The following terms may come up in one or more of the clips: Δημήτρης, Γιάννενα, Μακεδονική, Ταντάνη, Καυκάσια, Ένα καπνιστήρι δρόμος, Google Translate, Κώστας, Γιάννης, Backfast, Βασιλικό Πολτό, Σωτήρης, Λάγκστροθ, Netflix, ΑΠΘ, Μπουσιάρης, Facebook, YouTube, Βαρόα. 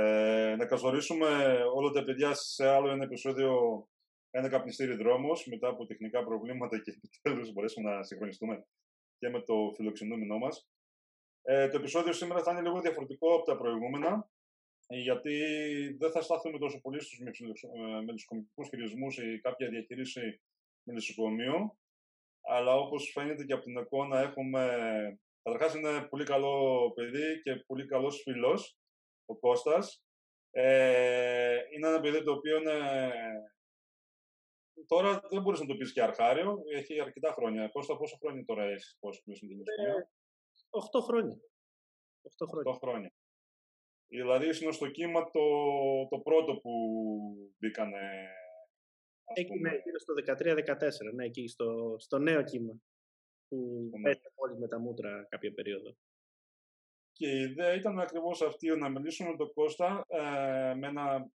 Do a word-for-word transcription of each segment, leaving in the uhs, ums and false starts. Ε, να καλωσορίσουμε όλα τα παιδιά σε άλλο ένα επεισόδιο Ένα καπνιστήρι δρόμος, μετά από τεχνικά προβλήματα και επιτέλους μπορέσουμε να συγχρονιστούμε και με το φιλοξενούμενό μας. Ε, το επεισόδιο σήμερα θα είναι λίγο διαφορετικό από τα προηγούμενα, γιατί δεν θα στάθουμε τόσο πολύ στους μελισσοκομικούς χειρισμούς ή κάποια διαχείριση μελισσοκομείου, αλλά όπως φαίνεται και από την εικόνα έχουμε... Καταρχάς είναι πολύ καλό παιδί και πολύ καλός φίλος, ο Κώστας. Ε, είναι ένα παιδί το οποίο είναι... Τώρα δεν μπορείς να το πεις και αρχάριο, έχει αρκετά χρόνια. Κώστα, πόσα χρόνια τώρα έχεις, πόσο πίσω με την ιστορία? Οχτώ χρόνια. Οχτώ χρόνια. χρόνια. Δηλαδή, είναι στο κύμα το, το πρώτο που μπήκανε... Εκεί, ναι, γύρω στο δεκατρία δεκατέσσερα, ναι, εκεί, στο, στο νέο κύμα, που πέτυχε όλη με τα μούτρα κάποια περίοδο. Και η ιδέα ήταν ακριβώς αυτή, να μιλήσουμε με τον Κώστα, ε, με ένα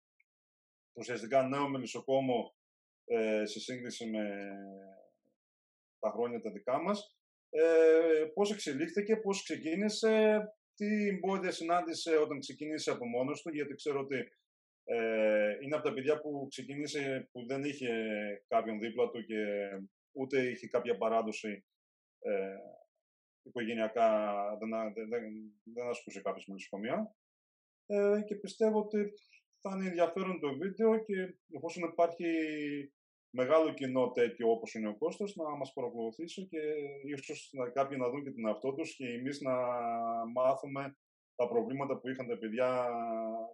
ουσιαστικά νέο μελισσοκόμο, Ε, σε σύγκριση με τα χρόνια τα δικά μας, ε, πώς εξελίχθηκε, πώς ξεκίνησε, τι εμπόδια συνάντησε όταν ξεκίνησε από μόνος του, γιατί ξέρω ότι ε, είναι από τα παιδιά που ξεκίνησε που δεν είχε κάποιον δίπλα του και ούτε είχε κάποια παράδοση ε, οικογενειακά, δεν, δεν, δεν ασκούσε κάποια μελισσοκομεία, ε, και πιστεύω ότι θα είναι ενδιαφέρον το βίντεο και εφόσον υπάρχει μεγάλο κοινό τέτοιο όπως είναι ο Κώστας να μας παρακολουθήσει και ίσως να, κάποιοι να δουν και τον εαυτό τους και εμείς να μάθουμε τα προβλήματα που είχαν τα παιδιά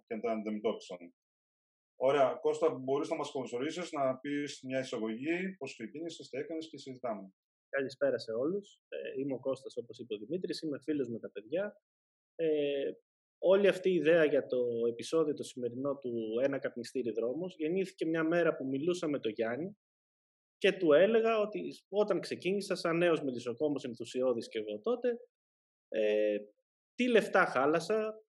και να τα αντιμετώπισαν. Ωραία, Κώστα, μπορείς να μας καλωσορίσεις, να πεις μια εισαγωγή, πώς ξεκίνησες, τι έκανες και συζητάμε. Καλησπέρα σε όλους. Ε, είμαι ο Κώστας, όπως είπε ο Δημήτρης, είμαι φίλος με τα παιδιά. Ε, Όλη αυτή η ιδέα για το επεισόδιο το σημερινό του Ένα καπνιστήρι δρόμος γεννήθηκε μια μέρα που μιλούσα με τον Γιάννη και του έλεγα ότι όταν ξεκίνησα σαν νέος μελισσοκόμος ενθουσιώδης και εγώ τότε, ε, τι λεφτά χάλασα,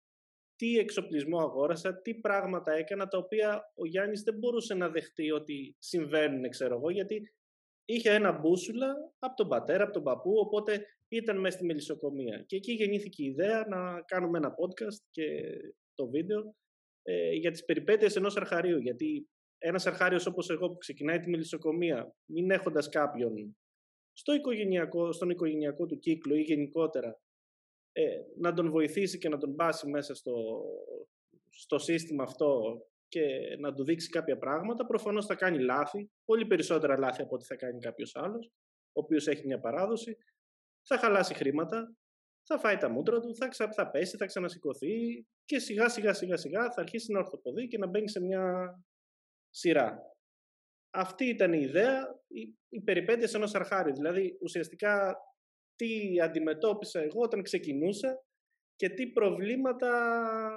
τι εξοπλισμό αγόρασα, τι πράγματα έκανα τα οποία ο Γιάννης δεν μπορούσε να δεχτεί ότι συμβαίνουν, ξέρω εγώ, γιατί είχε ένα μπούσουλα από τον πατέρα, από τον παππού, οπότε ήταν μέσα στη μελισσοκομεία. Και εκεί γεννήθηκε η ιδέα να κάνουμε ένα podcast και το βίντεο ε, για τις περιπέτειες ενός αρχαρίου. Γιατί ένας αρχάριος όπως εγώ που ξεκινάει τη μελισσοκομεία, μην έχοντας κάποιον στο οικογενειακό, στον οικογενειακό του κύκλο ή γενικότερα, ε, να τον βοηθήσει και να τον πάσει μέσα στο, στο σύστημα αυτό και να του δείξει κάποια πράγματα, προφανώς θα κάνει λάθη, πολύ περισσότερα λάθη από ό,τι θα κάνει κάποιος άλλος, ο οποίος έχει μια παράδοση, θα χαλάσει χρήματα, θα φάει τα μούτρα του, θα, ξα... θα πέσει, θα ξανασηκωθεί και σιγά σιγά σιγά σιγά θα αρχίσει να ορθοποδεί και να μπαίνει σε μια σειρά. Αυτή ήταν η ιδέα, η, η περιπέτειες ενός αρχάριου, δηλαδή ουσιαστικά τι αντιμετώπισα εγώ όταν ξεκινούσα και τι προβλήματα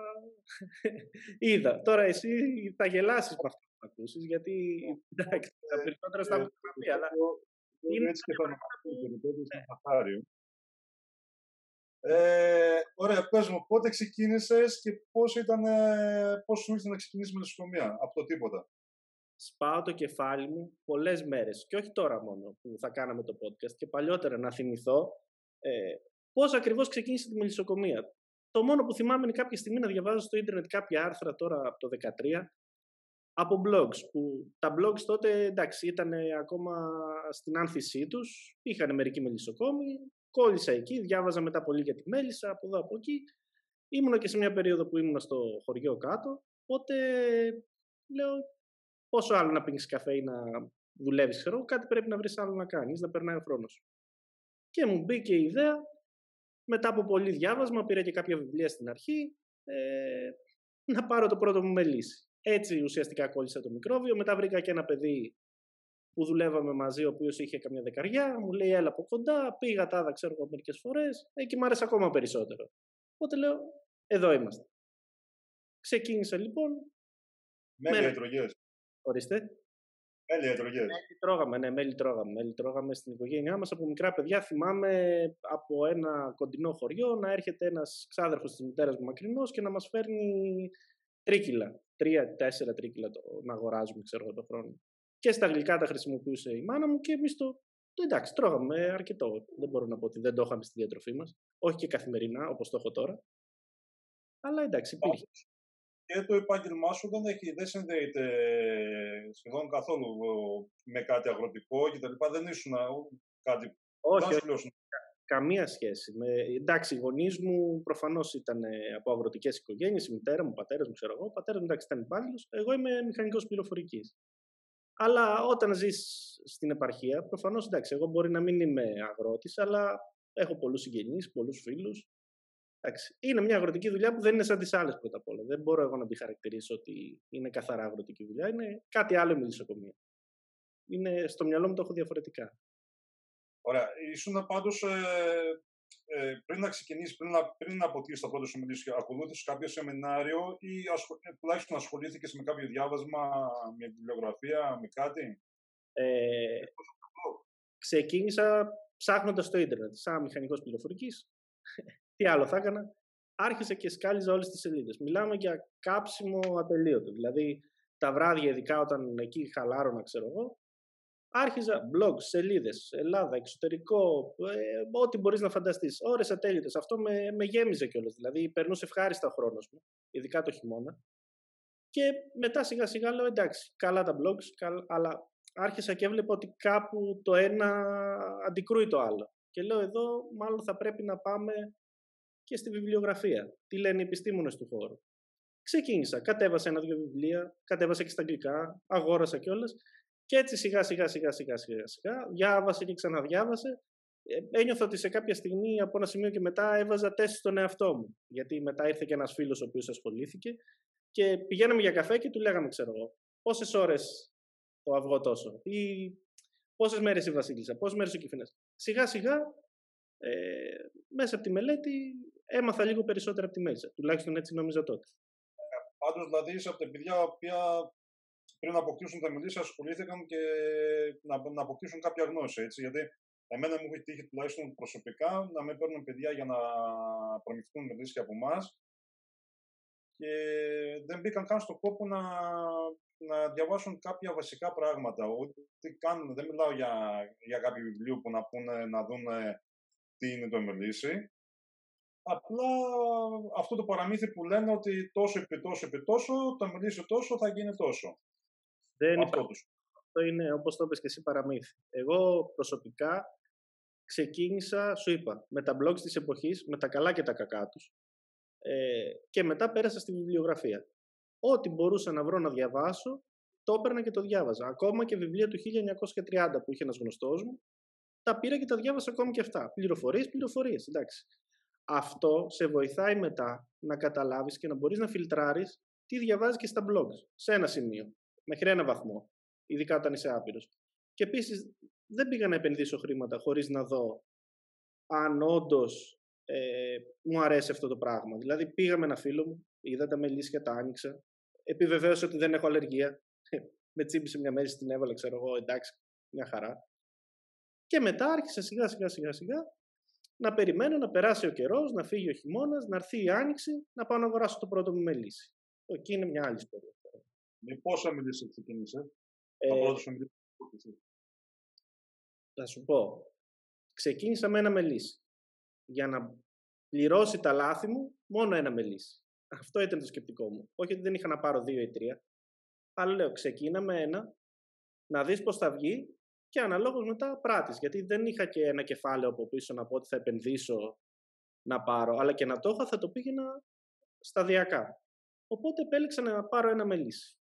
είδα. Τώρα εσύ θα γελάσεις με αυτό που θα ακούσεις, γιατί εντάξει, τα περισσότερα στα πει, αλλά είναι έτσι και θα Ωραία, πες μου, πότε ξεκίνησες και πώς ήταν, πώς σου ήρθε να ξεκινήσεις μελισσοκομεία, από το τίποτα? Σπάω το κεφάλι μου πολλές μέρες, και όχι τώρα μόνο που θα κάναμε το podcast, και παλιότερα να θυμηθώ ε, πώς ακριβώς ξεκίνησε τη μελισσοκομεία. Το μόνο που θυμάμαι είναι κάποια στιγμή να διαβάζω στο ίντερνετ κάποια άρθρα τώρα από το δεκατρία από blogs, που τα blogs τότε εντάξει ήταν ακόμα στην άνθησή τους, είχαν μερικοί μελισσοκόμοι, κόλλησα εκεί, διάβαζα μετά πολύ για τη μέλισσα, από εδώ από εκεί. Ήμουνα και σε μια περίοδο που ήμουνα στο χωριό κάτω, οπότε λέω πόσο άλλο να πίνεις καφέ ή να δουλεύεις χρόνο, κάτι πρέπει να βρεις άλλο να κάνεις, να περνάει ο χρόνος. Και μου μπήκε η ιδέα. Μετά από πολύ διάβασμα, πήρα και κάποια βιβλία στην αρχή, ε, να πάρω το πρώτο μου μελίσι. Έτσι ουσιαστικά κόλλησα το μικρόβιο. Μετά βρήκα και ένα παιδί που δουλεύαμε μαζί, ο οποίος είχε καμιά δεκαριά. Μου λέει, έλα από κοντά, πήγα τάδα, ξέρω εγώ, μερικές φορές. Εκεί μου άρεσε ακόμα περισσότερο. Οπότε λέω, εδώ είμαστε. Ξεκίνησα λοιπόν. Μέλι με... έτρωγες. Ορίστε. Μέλι έτρωγες. Μέλι τρώγαμε, ναι, μέλι τρώγαμε. Μέλι τρώγαμε στην οικογένειά μας από μικρά παιδιά. Θυμάμαι από ένα κοντινό χωριό να έρχεται ένας ξάδερφος της μητέρας μου μακρινός και να μας φέρνει τρίκυλα. Τρία-τέσσερα τρίκυλα το, να αγοράζουμε, ξέρω, το χρόνο. Και στα γλυκά τα χρησιμοποιούσε η μάνα μου και εμείς το. Εντάξει, τρώγαμε αρκετό. Δεν μπορώ να πω ότι δεν το είχαμε στη διατροφή μας. Όχι και καθημερινά, όπως το έχω τώρα. Αλλά εντάξει, υπήρχε. και το επάγγελμά σου δεν, έχει, δεν συνδέεται σχεδόν καθόλου με κάτι αγροτικό κτλ. Δεν ήσουν κάτι. Όχι, όχι. Καμία σχέση. Με, εντάξει, οι γονείς μου προφανώς ήταν από αγροτικές οικογένειες, η μητέρα μου, ο πατέρας μου, ξέρω εγώ. Ο πατέρας μου εντάξει, ήταν υπάλληλος, εγώ είμαι μηχανικός πληροφορικής. Αλλά όταν ζεις στην επαρχία, προφανώς εντάξει, εγώ μπορεί να μην είμαι αγρότης, αλλά έχω πολλούς συγγενείς, πολλούς φίλους. Εντάξει, είναι μια αγροτική δουλειά που δεν είναι σαν τις άλλες πρώτα απ' όλα. Δεν μπορώ εγώ να τη χαρακτηρίσω ότι είναι καθαρά αγροτική δουλειά. Είναι κάτι άλλο η μελισσοκομεία. Είναι, στο μυαλό μου το έχω διαφορετικά. Ωραία. Ήσουν πάντως ε, ε, πριν να ξεκινήσεις, πριν, πριν από τι, στα πρώτα σου μιλήσεις, ακολούθησες κάποιο σεμινάριο ή ασχολ, ε, τουλάχιστον ασχολήθηκες με κάποιο διάβασμα, με βιβλιογραφία, με κάτι. Ε, ξεκίνησα ψάχνοντας το ίντερνετ, σαν μηχανικός πληροφορικής. Τι άλλο θα έκανα. Άρχισα και σκάλιζα όλες τις σελίδες. Μιλάμε για κάψιμο ατελείωτο. Δηλαδή τα βράδια, ειδικά όταν εκεί χαλάρωνα, ξέρω εγώ. Άρχιζα blogs, σελίδες, Ελλάδα, εξωτερικό, ε, ό,τι μπορείς να φανταστείς. Ώρες ατέλειωτες. Αυτό με, με γέμιζε κιόλας. Δηλαδή, περνούσε ευχάριστα ο χρόνος μου, ειδικά το χειμώνα. Και μετά σιγά-σιγά λέω: εντάξει, καλά τα blogs, καλά, αλλά άρχισα και έβλεπα ότι κάπου το ένα αντικρούει το άλλο. Και λέω: εδώ, μάλλον θα πρέπει να πάμε και στη βιβλιογραφία. Τι λένε οι επιστήμονες του χώρου. Ξεκίνησα. Κατέβασα ένα-δύο βιβλία, κατέβασα και στα αγγλικά, αγόρασα κιόλας. Και έτσι σιγά σιγά σιγά σιγά σιγά σιγά διάβασε και ξαναδιάβασε. Ένιωθα ότι σε κάποια στιγμή από ένα σημείο και μετά έβαζα τεστ στον εαυτό μου. Γιατί μετά ήρθε και ένας φίλος ο οποίος ασχολήθηκε και πηγαίναμε για καφέ και του λέγαμε, ξέρω εγώ, πόσες ώρες το αυγό τόσο, ή πόσες μέρες η Βασίλισσα, πόσες μέρες ο Κυφινές. Σιγά σιγά ε, μέσα από τη μελέτη έμαθα λίγο περισσότερα από τη μέσα. Τουλάχιστον έτσι νόμιζα τότε. Ε, πάντως δηλαδή είσαι από τα παιδιά τα οποία πριν αποκτήσουν τα μιλήσεις, ασχολήθηκαν και να, να αποκτήσουν κάποια γνώση, έτσι. Γιατί εμένα μου έχει τύχει τουλάχιστον προσωπικά να με παίρνουν παιδιά για να προμηθευτούν μιλήσεις και από εμάς και δεν μπήκαν καν στον κόπο να, να διαβάσουν κάποια βασικά πράγματα. Ότι κάνουν, δεν μιλάω για, για κάποιο βιβλίο που να πούνε, να δουν τι είναι το μιλήσει. Απλά αυτό το παραμύθι που λένε ότι τόσο επί τόσο επί τόσο, το μιλήσει τόσο θα γίνει τόσο. Δεν αυτό. αυτό είναι, όπως το είπες και εσύ, παραμύθι. Εγώ προσωπικά ξεκίνησα, σου είπα, με τα blogs της εποχής, με τα καλά και τα κακά τους ε, και μετά πέρασα στη βιβλιογραφία. Ό,τι μπορούσα να βρω να διαβάσω, το έπαιρνα και το διάβαζα. Ακόμα και βιβλία του χίλια εννιακόσια τριάντα που είχε ένας γνωστός μου, τα πήρα και τα διάβασα ακόμη και αυτά. Πληροφορίες, πληροφορίες, εντάξει. Αυτό σε βοηθάει μετά να καταλάβεις και να μπορείς να φιλτράρεις τι διαβάζεις και στα blogs, σε ένα σημείο. Μέχρι έναν βαθμό, ειδικά όταν είσαι άπειρος. Και επίσης, δεν πήγα να επενδύσω χρήματα χωρίς να δω αν όντως ε, μου αρέσει αυτό το πράγμα. Δηλαδή, πήγα με ένα φίλο μου, είδα τα μελίσια, τα άνοιξα, επιβεβαίωσε ότι δεν έχω αλλεργία. Με τσίμπησε μια μέση, την έβαλα, ξέρω εγώ, εντάξει, μια χαρά. Και μετά άρχισα σιγά σιγά σιγά σιγά να περιμένω να περάσει ο καιρός, να φύγει ο χειμώνας, να έρθει η άνοιξη, να πάω να αγοράσω το πρώτο μου μελίσι. Εκεί είναι μια άλλη ιστορία. Με πόσα μιλήσεις ξεκίνησε, ε, το πρώτο σου μιλήσεις. Θα σου πω. Ξεκίνησα με ένα μελίσι. Για να πληρώσει τα λάθη μου, μόνο ένα μελίσι. Αυτό ήταν το σκεπτικό μου. Όχι ότι δεν είχα να πάρω δύο ή τρία. Αλλά λέω, ξεκίνα με ένα, να δεις πώς θα βγει και αναλόγως μετά πράτης. Γιατί δεν είχα και ένα κεφάλαιο από πίσω να πω ότι θα επενδύσω να πάρω. Αλλά και να το είχα, θα το πήγαινα σταδιακά. Οπότε επέλεξα να πάρω ένα μελίσι.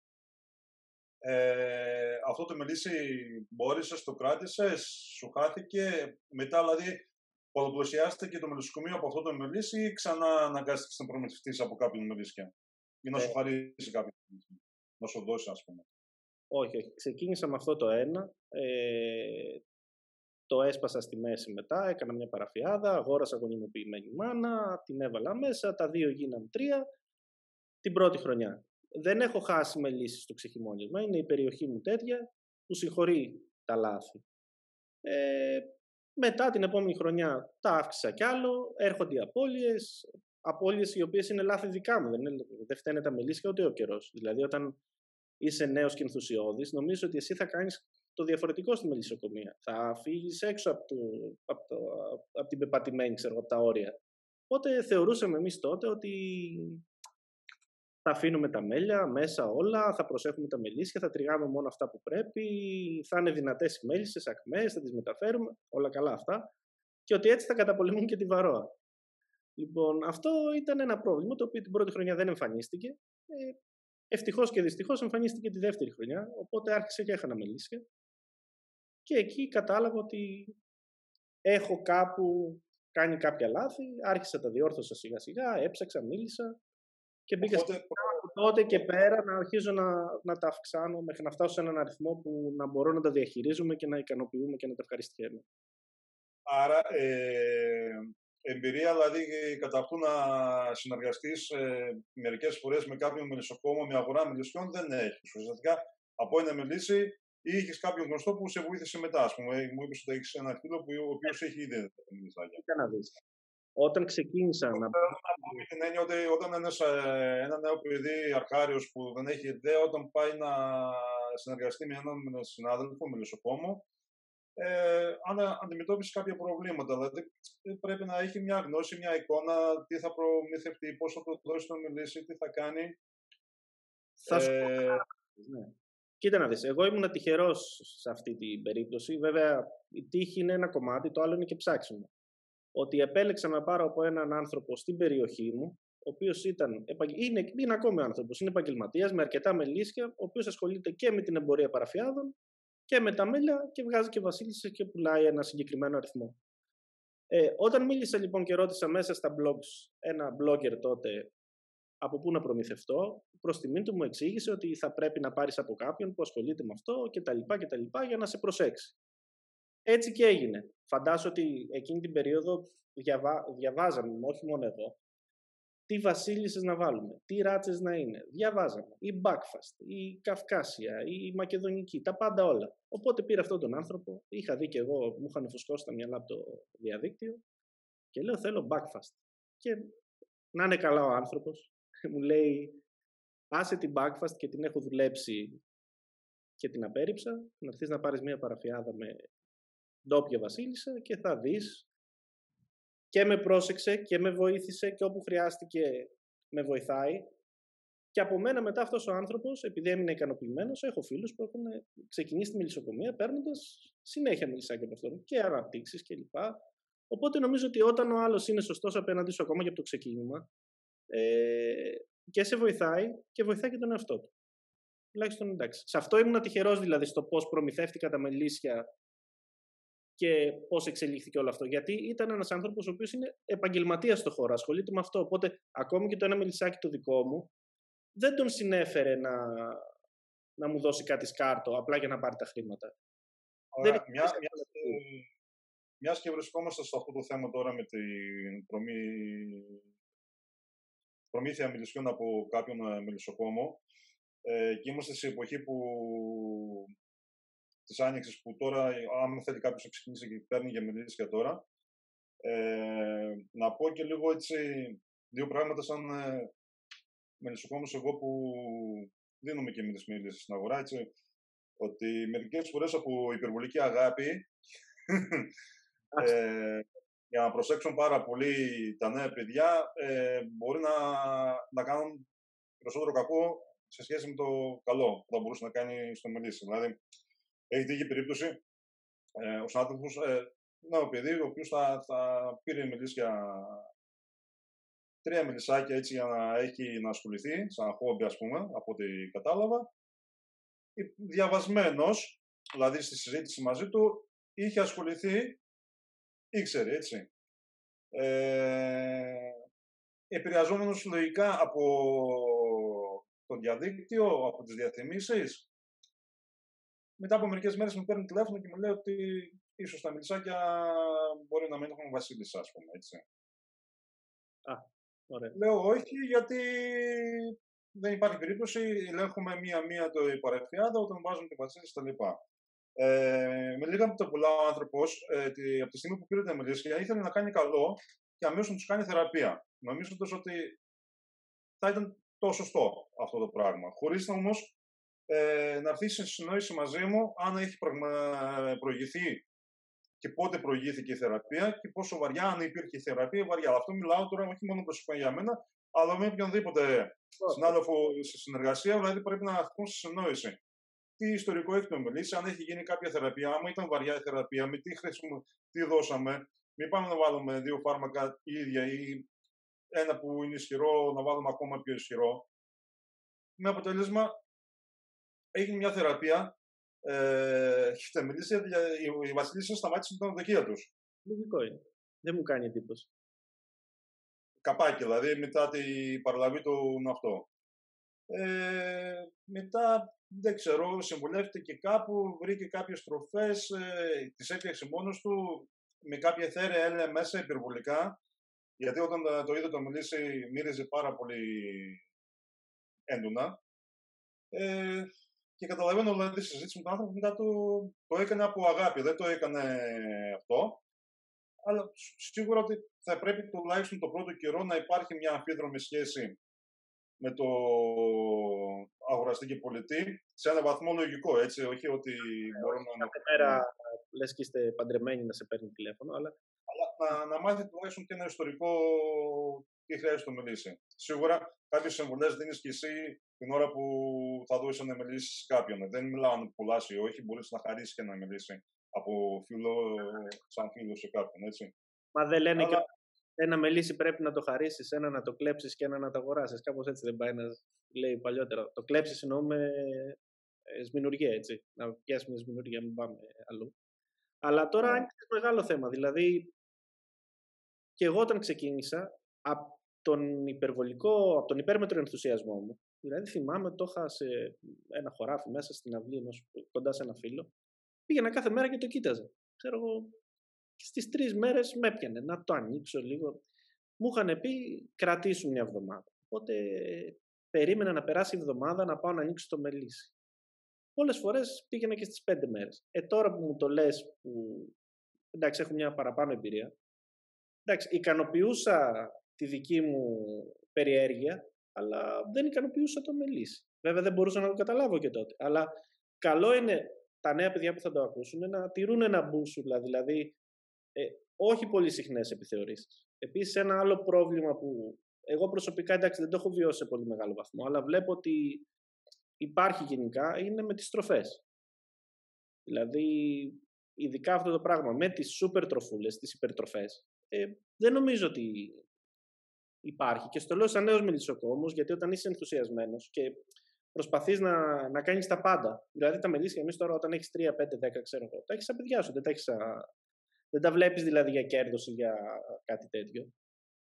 Ε, αυτό το μελίσι μπόρεσες, το κράτησες, σου χάθηκε, μετά δηλαδή πολλαπλασιάστηκε το μελισσοκομείο από αυτό το μελίσι ή ξανά αναγκάστηκες να προμηθευτείς από κάποιον μελίσια ή να ε. σου χαρίσει κάποιον, να σου δώσει ας πούμε. Όχι, όχι. Ξεκίνησα με αυτό το ένα, ε, το έσπασα στη μέση μετά, έκανα μια παραφιάδα, αγόρασα γονιμοποιημένη μάνα, την έβαλα μέσα, τα δύο γίναν τρία. Την πρώτη χρονιά. Δεν έχω χάσει μελίσσες στο ξεχειμώνιασμα. Είναι η περιοχή μου τέτοια που συγχωρεί τα λάθη. Ε, μετά την επόμενη χρονιά τα αύξησα κι άλλο. Έρχονται οι απώλειες. Απώλειες οι οποίες είναι λάθη δικά μου. Δεν, είναι, δεν φταίνε τα μελίσσια ούτε ο καιρός. Δηλαδή, όταν είσαι νέος και ενθουσιώδης, νομίζεις ότι εσύ θα κάνεις το διαφορετικό στη μελισσοκομεία. Θα φύγεις έξω από, το, από, το, από την πεπατημένη, ξέρω, από τα όρια. Οπότε θεωρούσαμε εμείς τότε ότι Θα αφήνουμε τα μέλια μέσα όλα, θα προσέχουμε τα μελίσια, θα τριγάμε μόνο αυτά που πρέπει, θα είναι δυνατές οι μέλισσες, ακμές, θα τις μεταφέρουμε, όλα καλά αυτά. Και ότι έτσι θα καταπολεμούν και τη βαρόα. Λοιπόν, αυτό ήταν ένα πρόβλημα το οποίο την πρώτη χρονιά δεν εμφανίστηκε. Ε, ευτυχώς και δυστυχώς εμφανίστηκε τη δεύτερη χρονιά, οπότε άρχισε και έχανα μελίσια. Και εκεί κατάλαβα ότι έχω κάπου κάνει κάποια λάθη, άρχισα τα διόρθωσα σιγά σιγά, έψαξα, μίλησα. Και μπήκα οπότε... στην από τότε και πέρα να αρχίζω να, να τα αυξάνω μέχρι να φτάσω σε έναν αριθμό που να μπορώ να τα διαχειρίζουμε και να ικανοποιούμε και να τα ευχαριστιέμαι. Άρα, ε, εμπειρία, δηλαδή, κατά αυτού να συνεργαστείς ε, μερικές φορές με κάποιον μελισσοκόμο, με αγορά μελισσιών, δεν έχεις. Ουσιαστικά, από ένα μελίσι ή είχες κάποιον γνωστό που σε βοήθησε μετά. Ας πούμε, μου είπες ότι έχεις ένα φίλο που, ο οποίος έχει ήδη τα μελισσάκια. Τι να δεις. Όταν ξεκίνησα να... Την έννοια ότι όταν ένας, ένα νέο παιδί αρχάριος που δεν έχει ιδέα, όταν πάει να συνεργαστεί με έναν συνάδελφο, μελισσοκόμο, ε, αν αντιμετώπισε κάποια προβλήματα, δηλαδή πρέπει να έχει μια γνώση, μια εικόνα, τι θα προμηθευτεί, πώς θα το δώσει να μιλήσει, τι θα κάνει. Θα σου πω. Ναι. Κοίτα να δεις, εγώ ήμουν τυχερός σε αυτή την περίπτωση. Βέβαια, η τύχη είναι ένα κομμάτι, το άλλο είναι και ψάξιμο. Ότι επέλεξα να πάρω από έναν άνθρωπο στην περιοχή μου, ο οποίος ήταν, είναι, είναι ακόμη άνθρωπος, είναι επαγγελματίας, με αρκετά μελίσια, ο οποίος ασχολείται και με την εμπορία παραφιάδων και με τα μέλια και βγάζει και βασίλισσες και πουλάει ένα συγκεκριμένο αριθμό. Ε, όταν μίλησα λοιπόν και ρώτησα μέσα στα blogs ένα blogger τότε από πού να προμηθευτώ, προς τιμήν του μου εξήγησε ότι θα πρέπει να πάρεις από κάποιον που ασχολείται με αυτό κτλ. Για να σε προσέξει. Έτσι και έγινε. Φαντάζομαι ότι εκείνη την περίοδο διαβα... διαβάζαμε, όχι μόνο εδώ, τι βασίλισσες να βάλουμε, τι ράτσες να είναι. Διαβάζαμε. Η Backfast, η Καυκάσια, η Μακεδονική, τα πάντα όλα. Οπότε πήρα αυτόν τον άνθρωπο, είχα δει και εγώ, μου είχαν φουσκώσει τα μυαλά από το διαδίκτυο και λέω θέλω Backfast. Και να είναι καλά ο άνθρωπος, μου λέει άσε την Backfast και την έχω δουλέψει και την απέρριψα, να έρθεις να πάρεις μια παραφιάδα με ντόπια βασίλισσα και θα δεις. Και με πρόσεξε και με βοήθησε και όπου χρειάστηκε με βοηθάει. Και από μένα μετά αυτός ο άνθρωπος, επειδή έμεινε ικανοποιημένος, έχω φίλους που έχουν ξεκινήσει τη μελισσοκομεία παίρνοντας συνέχεια μελισσάκια από αυτόν και αναπτύξεις κλπ. Οπότε νομίζω ότι όταν ο άλλος είναι σωστός απέναντι σου ακόμα και από το ξεκίνημα, ε, και σε βοηθάει και βοηθάει και τον εαυτό του. Τουλάχιστον εντάξει. Σε αυτό ήμουν τυχερός δηλαδή στο πώς προμηθεύτηκα τα μελίσια και πώς εξελίχθηκε όλο αυτό. Γιατί ήταν ένας άνθρωπος ο οποίος είναι επαγγελματίας στον χώρο, ασχολείται με αυτό. Οπότε, ακόμη και το ένα μελισσάκι το δικό μου, δεν τον συνέφερε να, να μου δώσει κάτι σκάρτο, απλά για να πάρει τα χρήματα. Ωραία, δεν... μια, μια, μιας και βρισκόμαστε σε αυτό το θέμα τώρα με την προμή... προμήθεια μελισσιών από κάποιον μελισσοκόμο, ε, και είμαστε σε εποχή που... Τη άνοιξη που τώρα, αν θέλει κάποιο να ξεκινήσει και παίρνει για μελίσια τώρα. Ε, να πω και λίγο έτσι δύο πράγματα σαν ε, μελισσοκόμος εγώ που δίνουμε και εμείς μελίσσες στην αγορά. Έτσι, ότι μερικές φορές από υπερβολική αγάπη ε, για να προσέξουν πάρα πολύ τα νέα παιδιά ε, μπορεί να, να κάνουν περισσότερο κακό σε σχέση με το καλό που θα μπορούσε να κάνει στο μελίσσι. Δηλαδή, έχει τύχει περίπτωση ε, ο συνάδελφος, ε, ένα παιδί, ο οποίος θα, θα πήρε μελίσια, τρία μελισσάκια έτσι για να έχει να ασχοληθεί, σαν χόμπι ας πούμε, από ό,τι κατάλαβα. Διαβασμένος, δηλαδή στη συζήτηση μαζί του, είχε ασχοληθεί, ήξερε έτσι. Ε, επηρεαζόμενος λογικά από το διαδίκτυο, από τις διαφημίσεις. Μετά από μερικές μέρες μου παίρνει τηλέφωνο και μου λέει ότι ίσως τα μελισσάκια μπορεί να μην έχουν βασίλισσα, ας πούμε, έτσι. Α, ωραία. Λέω όχι, γιατί δεν υπάρχει περίπτωση. Ελέγχουμε μία-μία το παρεφιάδο όταν βάζουμε τη βασίλισσα κτλ. Ε, με λίγα που τα πουλάω ο άνθρωπος, ε, από τη στιγμή που πήρε τα μελισσάκια, ήθελε να κάνει καλό και αμέσως να τους κάνει θεραπεία. Νομίζοντας ότι θα ήταν το σωστό αυτό το πράγμα. Χωρίς όμως. Ε, να έρθει σε συνεννόηση μαζί μου αν έχει πραγμα... προηγηθεί και πότε προηγήθηκε η θεραπεία και πόσο βαριά, αν υπήρχε η θεραπεία βαριά. Αλλά αυτό μιλάω τώρα όχι μόνο προσωπικά για μένα, αλλά με οποιονδήποτε συνάδελφο στη συνεργασία, δηλαδή πρέπει να αρθούν στη συνεννόηση. Τι ιστορικό έχετε μιλήσει, αν έχει γίνει κάποια θεραπεία, άμα ήταν βαριά η θεραπεία, με τι, τι δώσαμε. Μην πάμε να βάλουμε δύο φάρμακα ίδια ή ένα που είναι ισχυρό, να βάλουμε ακόμα πιο ισχυρό. Με αποτέλεσμα, έγινε μια θεραπεία. Ε, οι βασιλίσσες σταμάτησαν την ανδοκία τους. Λογικό είναι. Δεν μου κάνει εντύπωση. Καπάκι, δηλαδή, μετά την παραλαβή του αυτό. Ε, μετά, δεν ξέρω, συμβουλεύτηκε και κάπου, βρήκε κάποιες τροφές, ε, τις έφτιαξε μόνος του, με κάποια θέρια έλε μέσα υπερβολικά, γιατί όταν το είδε το μιλήσει, μύριζε πάρα πολύ έντονα. Ε, και καταλαβαίνω, δηλαδή, συζήτηση με τον άνθρωπο, μετά το, το έκανε από αγάπη, δεν το έκανε αυτό. Αλλά σίγουρα ότι θα πρέπει τουλάχιστον το πρώτο καιρό να υπάρχει μια αμφίδρομη σχέση με το αγοραστή και πολιτή, σε ένα βαθμό λογικό, έτσι, όχι ότι ε, μπορώ να... Κάθε μέρα λες και είστε παντρεμένοι να σε παίρνει τηλέφωνο, αλλά... αλλά να, να μάθει τουλάχιστον και ένα ιστορικό τι χρειάζεται να μιλήσει. Σίγουρα κάποιες συμβουλές δίνεις και εσύ την ώρα που θα δώσεις να μιλήσεις κάποιον. Δεν μιλάω αν πουλάς ή όχι, μπορείς να χαρίσεις και να μιλήσει από φίλο, σαν φίλο σε κάποιον, έτσι. Μα δεν λένε αλλά... και... Ένα μελίσι πρέπει να το χαρίσεις, ένα να το κλέψεις και ένα να το αγοράσεις. Κάπως έτσι δεν πάει να λέει παλιότερα. Το κλέψεις εννοούμε σμινουργία, έτσι. Να πιάσουμε σμινουργία, μην πάμε αλλού. Αλλά τώρα είναι ένα μεγάλο θέμα. Δηλαδή, και εγώ όταν ξεκίνησα, από τον υπερβολικό, από τον υπέρμετρο ενθουσιασμό μου, δηλαδή θυμάμαι το είχα σε ένα χωράφι μέσα στην αυλή, ενός, κοντά σε ένα φίλο, πήγαινα κάθε μέρα και το κοίταζα. Ξέρω εγώ. Και στις τρεις μέρες με έπιανε, να το ανοίξω λίγο. Μου είχαν πει, κρατήσουν μια εβδομάδα. Οπότε περίμενα να περάσει η εβδομάδα να πάω να ανοίξω το μελίσι. Πολλές φορές πήγαινα και στις πέντε μέρες. Ε, τώρα που μου το λες, που εντάξει, έχω μια παραπάνω εμπειρία, εντάξει, ικανοποιούσα τη δική μου περιέργεια, αλλά δεν ικανοποιούσα το μελίσι. Βέβαια δεν μπορούσα να το καταλάβω και τότε. Αλλά καλό είναι τα νέα παιδιά που θα το ακούσουν να τηρούν ένα μπούσουλα, δηλαδή. Ε, όχι πολύ συχνές επιθεωρήσεις. Επίσης, ένα άλλο πρόβλημα που εγώ προσωπικά, εντάξει, δεν το έχω βιώσει σε πολύ μεγάλο βαθμό, αλλά βλέπω ότι υπάρχει γενικά, είναι με τις τροφές. Δηλαδή, ειδικά αυτό το πράγμα, με τις σούπερ τροφούλες, τις υπερτροφές, ε, δεν νομίζω ότι υπάρχει. Και στο λέω σαν νέος μελισσοκόμος, γιατί όταν είσαι ενθουσιασμένος και προσπαθείς να, να κάνεις τα πάντα. Δηλαδή, τα μελίσια, εμείς τώρα, όταν έχεις τρία, πέντε, δέκα, ξέρω εγώ, τα έχεις σαν παιδιά σου, δεν τα έχεις σαν... Δεν τα βλέπεις δηλαδή για κέρδος ή για κάτι τέτοιο.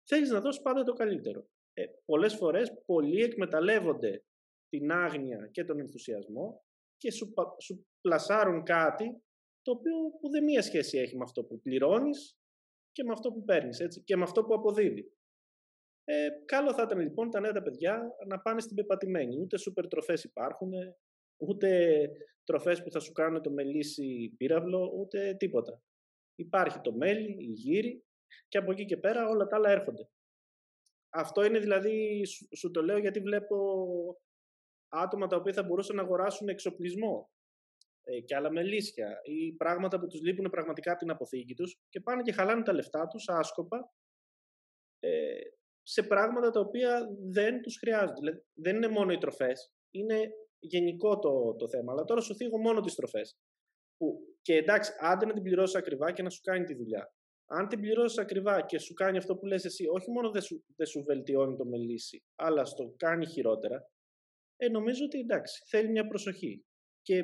Θέλεις να δώσεις πάντα το καλύτερο. Ε, πολλές φορές πολλοί εκμεταλλεύονται την άγνοια και τον ενθουσιασμό και σου, σου πλασάρουν κάτι το οποίο που δεν μία σχέση έχει με αυτό που πληρώνεις και με αυτό που παίρνεις, έτσι, και με αυτό που αποδίδει. Ε, καλό θα ήταν λοιπόν τα νέα τα παιδιά να πάνε στην πεπατημένη. Ούτε σούπερ τροφές υπάρχουν, ούτε τροφές που θα σου κάνουν το μελίσι πύραυλο, ούτε τίποτα. Υπάρχει το μέλι, η γύρι και από εκεί και πέρα όλα τα άλλα έρχονται. Αυτό είναι δηλαδή, σου, σου το λέω γιατί βλέπω άτομα τα οποία θα μπορούσαν να αγοράσουν εξοπλισμό ε, και άλλα μελίσια ή πράγματα που τους λείπουν πραγματικά από την αποθήκη τους και πάνε και χαλάνε τα λεφτά τους άσκοπα ε, σε πράγματα τα οποία δεν τους χρειάζονται. Δηλαδή, δεν είναι μόνο οι τροφές, είναι γενικό το, το θέμα. Αλλά τώρα σου θίγω μόνο τις τροφές. Που, και εντάξει, άντε να την πληρώσει ακριβά και να σου κάνει τη δουλειά. Αν την πληρώσει ακριβά και σου κάνει αυτό που λες εσύ, όχι μόνο δεν σου, δεν σου βελτιώνει το μελίσι, αλλά στο κάνει χειρότερα, ε, νομίζω ότι εντάξει, θέλει μια προσοχή. Και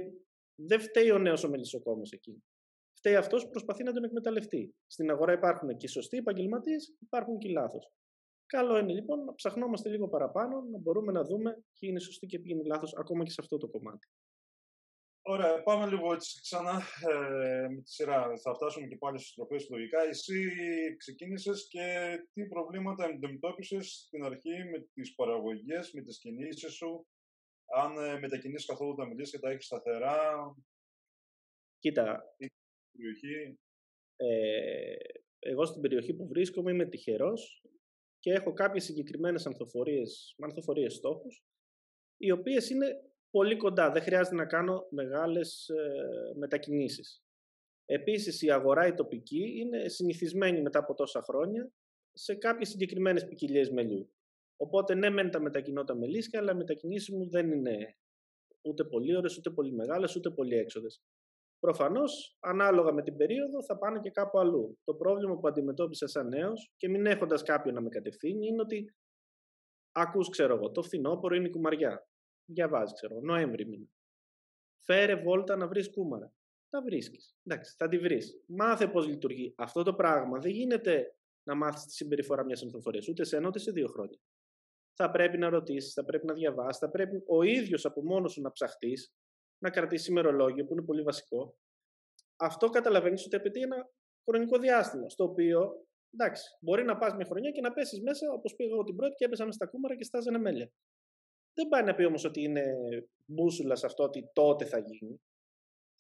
δεν φταίει ο νέος ο μελισσοκόμος εκεί. Φταίει αυτός που προσπαθεί να τον εκμεταλλευτεί. Στην αγορά υπάρχουν και οι σωστοί επαγγελματίες, υπάρχουν και οι λάθος. Καλό είναι λοιπόν να ψαχνόμαστε λίγο παραπάνω, να μπορούμε να δούμε ποιοι είναι σωστοί και ποιοι είναι λάθος, ακόμα και σε αυτό το κομμάτι. Ωραία, πάμε λίγο έτσι ξανά ε, με τη σειρά. Θα φτάσουμε και πάλι στις τροφές λογικά. Εσύ ξεκίνησες και τι προβλήματα αντιμετώπισες στην αρχή με τις παραγωγές, με τις κινήσεις σου, αν ε, μετακινήσεις καθόλου τα μελίσια και τα έχεις σταθερά. Κοίτα, ε, εγώ στην περιοχή που βρίσκομαι είμαι τυχερός και έχω κάποιες συγκεκριμένες ανθοφορίες, ανθοφορίες στόχους, οι οποίες είναι... πολύ κοντά, δεν χρειάζεται να κάνω μεγάλες ε, μετακινήσεις. Επίσης, η αγορά η τοπική είναι συνηθισμένη μετά από τόσα χρόνια σε κάποιες συγκεκριμένες ποικιλίες μελιού. Οπότε ναι, μεν τα μετακινώ τα μελίσκα, αλλά οι μετακινήσεις μου δεν είναι ούτε πολύ ώρες, ούτε πολύ μεγάλες, ούτε πολύ έξοδες. Προφανώς, ανάλογα με την περίοδο, θα πάνε και κάπου αλλού. Το πρόβλημα που αντιμετώπισα σαν νέος και μην έχοντας κάποιον να με κατευθύνει είναι ότι ακούς, ξέρω εγώ, το φθινόπωρο είναι η κουμαριά. Διαβάζει, ξέρω, Νοέμβρη μήνα. Φέρε βόλτα να βρεις κούμαρα. Τα βρίσκεις. Εντάξει, θα τη βρεις. Μάθε πώς λειτουργεί. Αυτό το πράγμα δεν γίνεται να μάθεις τη συμπεριφορά μιας ανθοφορίας, ούτε σε ένα, ούτε σε δύο χρόνια. Θα πρέπει να ρωτήσεις, θα πρέπει να διαβάσεις, θα πρέπει ο ίδιος από μόνος σου να ψαχτείς, να κρατήσεις ημερολόγιο που είναι πολύ βασικό. Αυτό καταλαβαίνεις ότι απαιτεί ένα χρονικό διάστημα. Στο οποίο, εντάξει, μπορεί να πας μια χρονιά και να πέσεις μέσα, όπως πήγα εγώ την πρώτη και έπεσα μέσα στα κούμαρα και στάζανε μέλια. Δεν πάει να πει όμως ότι είναι μπούσουλα σε αυτό ότι τότε θα γίνει.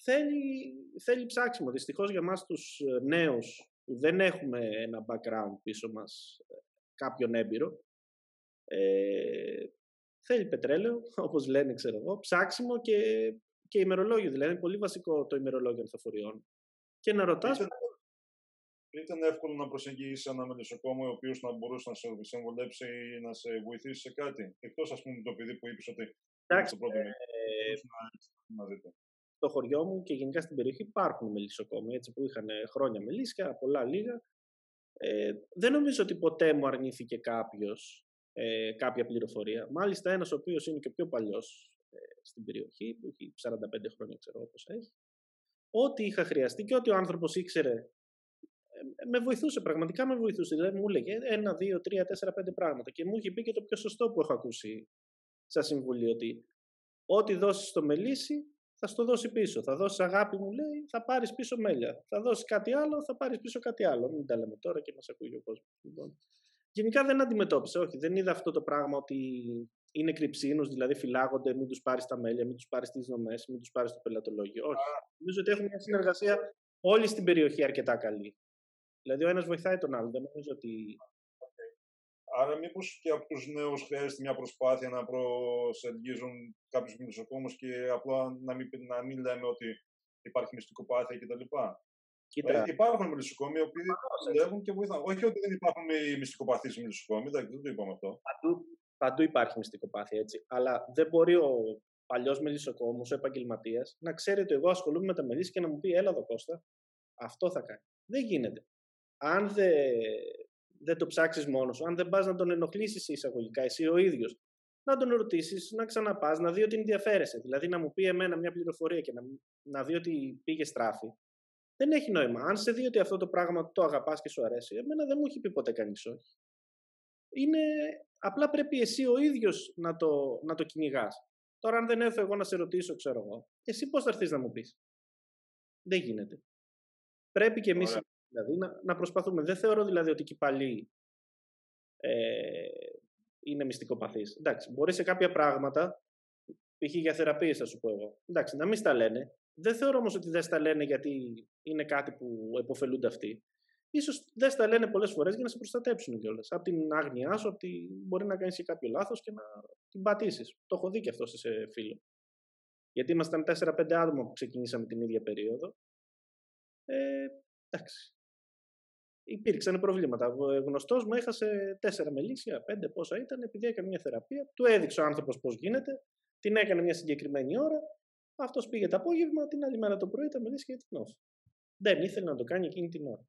Θέλει, θέλει ψάξιμο. Δυστυχώς για εμάς τους νέους που δεν έχουμε ένα background πίσω μας, κάποιον έμπειρο, ε, θέλει πετρέλαιο, όπως λένε, ξέρω εγώ, ψάξιμο και, και ημερολόγιο. Δηλαδή είναι πολύ βασικό το ημερολόγιο ανθοφοριών. Και να ρωτάς... Ήταν, ήταν εύκολο να προσεγγίσεις ένα μελισσοκόμο ο οποίος να μπορούσε να σε συμβολέψει ή να σε βοηθήσει σε κάτι. Εκτός, ας πούμε, το παιδί που είπες ότι... Εντάξει, το, ε, ε, να, να το χωριό μου και γενικά στην περιοχή υπάρχουν μελισσοκόμοι, έτσι που είχαν χρόνια μελίσκα, πολλά λίγα. Ε, δεν νομίζω ότι ποτέ μου αρνήθηκε κάποιος Ε, κάποια πληροφορία. Μάλιστα ένας ο οποίος είναι και πιο παλιός ε, στην περιοχή, που έχει σαράντα πέντε χρόνια, ξέρω όπως έχει, ό,τι είχα χρειαστεί και ό,τι ο άνθρωπος ήξερε, ε, με βοηθούσε, πραγματικά με βοηθούσε. Δηλαδή μου έλεγε ένα, δύο, τρία, τέσσερα, πέντε πράγματα και μου είχε πει και το πιο σωστό που έχω ακούσει σαν συμβουλή, ότι ό,τι δώσεις στο μελίσι θα στο δώσει πίσω. Θα δώσεις αγάπη, μου λέει, θα πάρεις πίσω μέλια. Θα δώσεις κάτι άλλο, θα πάρεις πίσω κάτι άλλο. Μην τα λέμε τώρα και μας ακούει ο κόσμος. Λοιπόν. Γενικά δεν αντιμετώπισα, όχι, δεν είδα αυτό το πράγμα ότι είναι κρυψίνους, δηλαδή φυλάγονται, μην τους πάρεις τα μέλια, μην τους πάρεις τις δομές, μην τους πάρεις το πελατολόγιο. Όχι. Νομίζω ότι έχουμε μια συνεργασία όλοι στην περιοχή αρκετά καλή. Δηλαδή ο ένας βοηθάει τον άλλον. Δεν νομίζω ότι. Okay. Άρα, μήπως και από τους νέους χρειάζεται μια προσπάθεια να προσεγγίζουν κάποιους μελισσοκόμους και απλά να μην, να μην λέμε ότι υπάρχει μυστικοπάθεια κτλ. Κοίτα. Υπάρχουν μελισσοκόμοι οι οποίοι δουλεύουν και βοηθάνε. Όχι ότι δεν υπάρχουν οι μυστικοπαθείς μελισσοκόμοι, δηλαδή, δεν το είπαμε αυτό. Παντού, παντού υπάρχει μυστικοπάθεια, έτσι. Αλλά δεν μπορεί ο παλιός μελισσοκόμος, ο επαγγελματίας, να ξέρει ότι εγώ ασχολούμαι με τα μελίσσια και να μου πει: Έλα εδώ, Κώστα, αυτό θα κάνει. Δεν γίνεται. Αν δεν δε το ψάξεις μόνος σου, αν δεν πας να τον ενοχλήσεις εισαγωγικά εσύ ο ίδιος, να τον ρωτήσεις, να ξαναπάς, να δει ότι ενδιαφέρεσαι. Δηλαδή να μου πει εμένα μια πληροφορία και να, να δει ότι πήγε στράφη. Δεν έχει νόημα. Αν σε δει ότι αυτό το πράγμα το αγαπάς και σου αρέσει, εμένα δεν μου έχει πει ποτέ κανείς όχι. Είναι... Απλά πρέπει εσύ ο ίδιος να το, να το κυνηγάς. Τώρα, αν δεν έρθω εγώ να σε ρωτήσω, ξέρω εγώ, εσύ πώς θα έρθεις να μου πεις. Δεν γίνεται. Πρέπει και εμείς δηλαδή, να, να προσπαθούμε. Δεν θεωρώ δηλαδή ότι οι παλιοί ε, είναι μυστικοπαθείς. Εντάξει, μπορεί σε κάποια πράγματα, π.χ. για θεραπείες, θα σου πω εγώ. Εντάξει, να μην τα λένε. Δεν θεωρώ όμως ότι δεν στα λένε γιατί είναι κάτι που επωφελούνται αυτοί. Ίσως δεν στα λένε πολλές φορές για να σε προστατέψουν κιόλας. Από την άγνοιά σου, από την... μπορεί να κάνεις και κάποιο λάθος και να την πατήσεις. Το έχω δει κι αυτό σε φίλο. Γιατί ήμασταν τέσσερα πέντε άτομα που ξεκινήσαμε την ίδια περίοδο. Ε, εντάξει. Υπήρξαν προβλήματα. Ο γνωστός μου έχασε τέσσερα μελίσσια, πέντε πόσα ήταν, επειδή έκανε μια θεραπεία. Του έδειξε ο άνθρωπος πώς γίνεται. Την έκανε μια συγκεκριμένη ώρα. Αυτός πήγε το απόγευμα, την άλλη μέρα το πρωί τα μελίσσια και την όφη. Δεν ήθελε να το κάνει εκείνη την ώρα.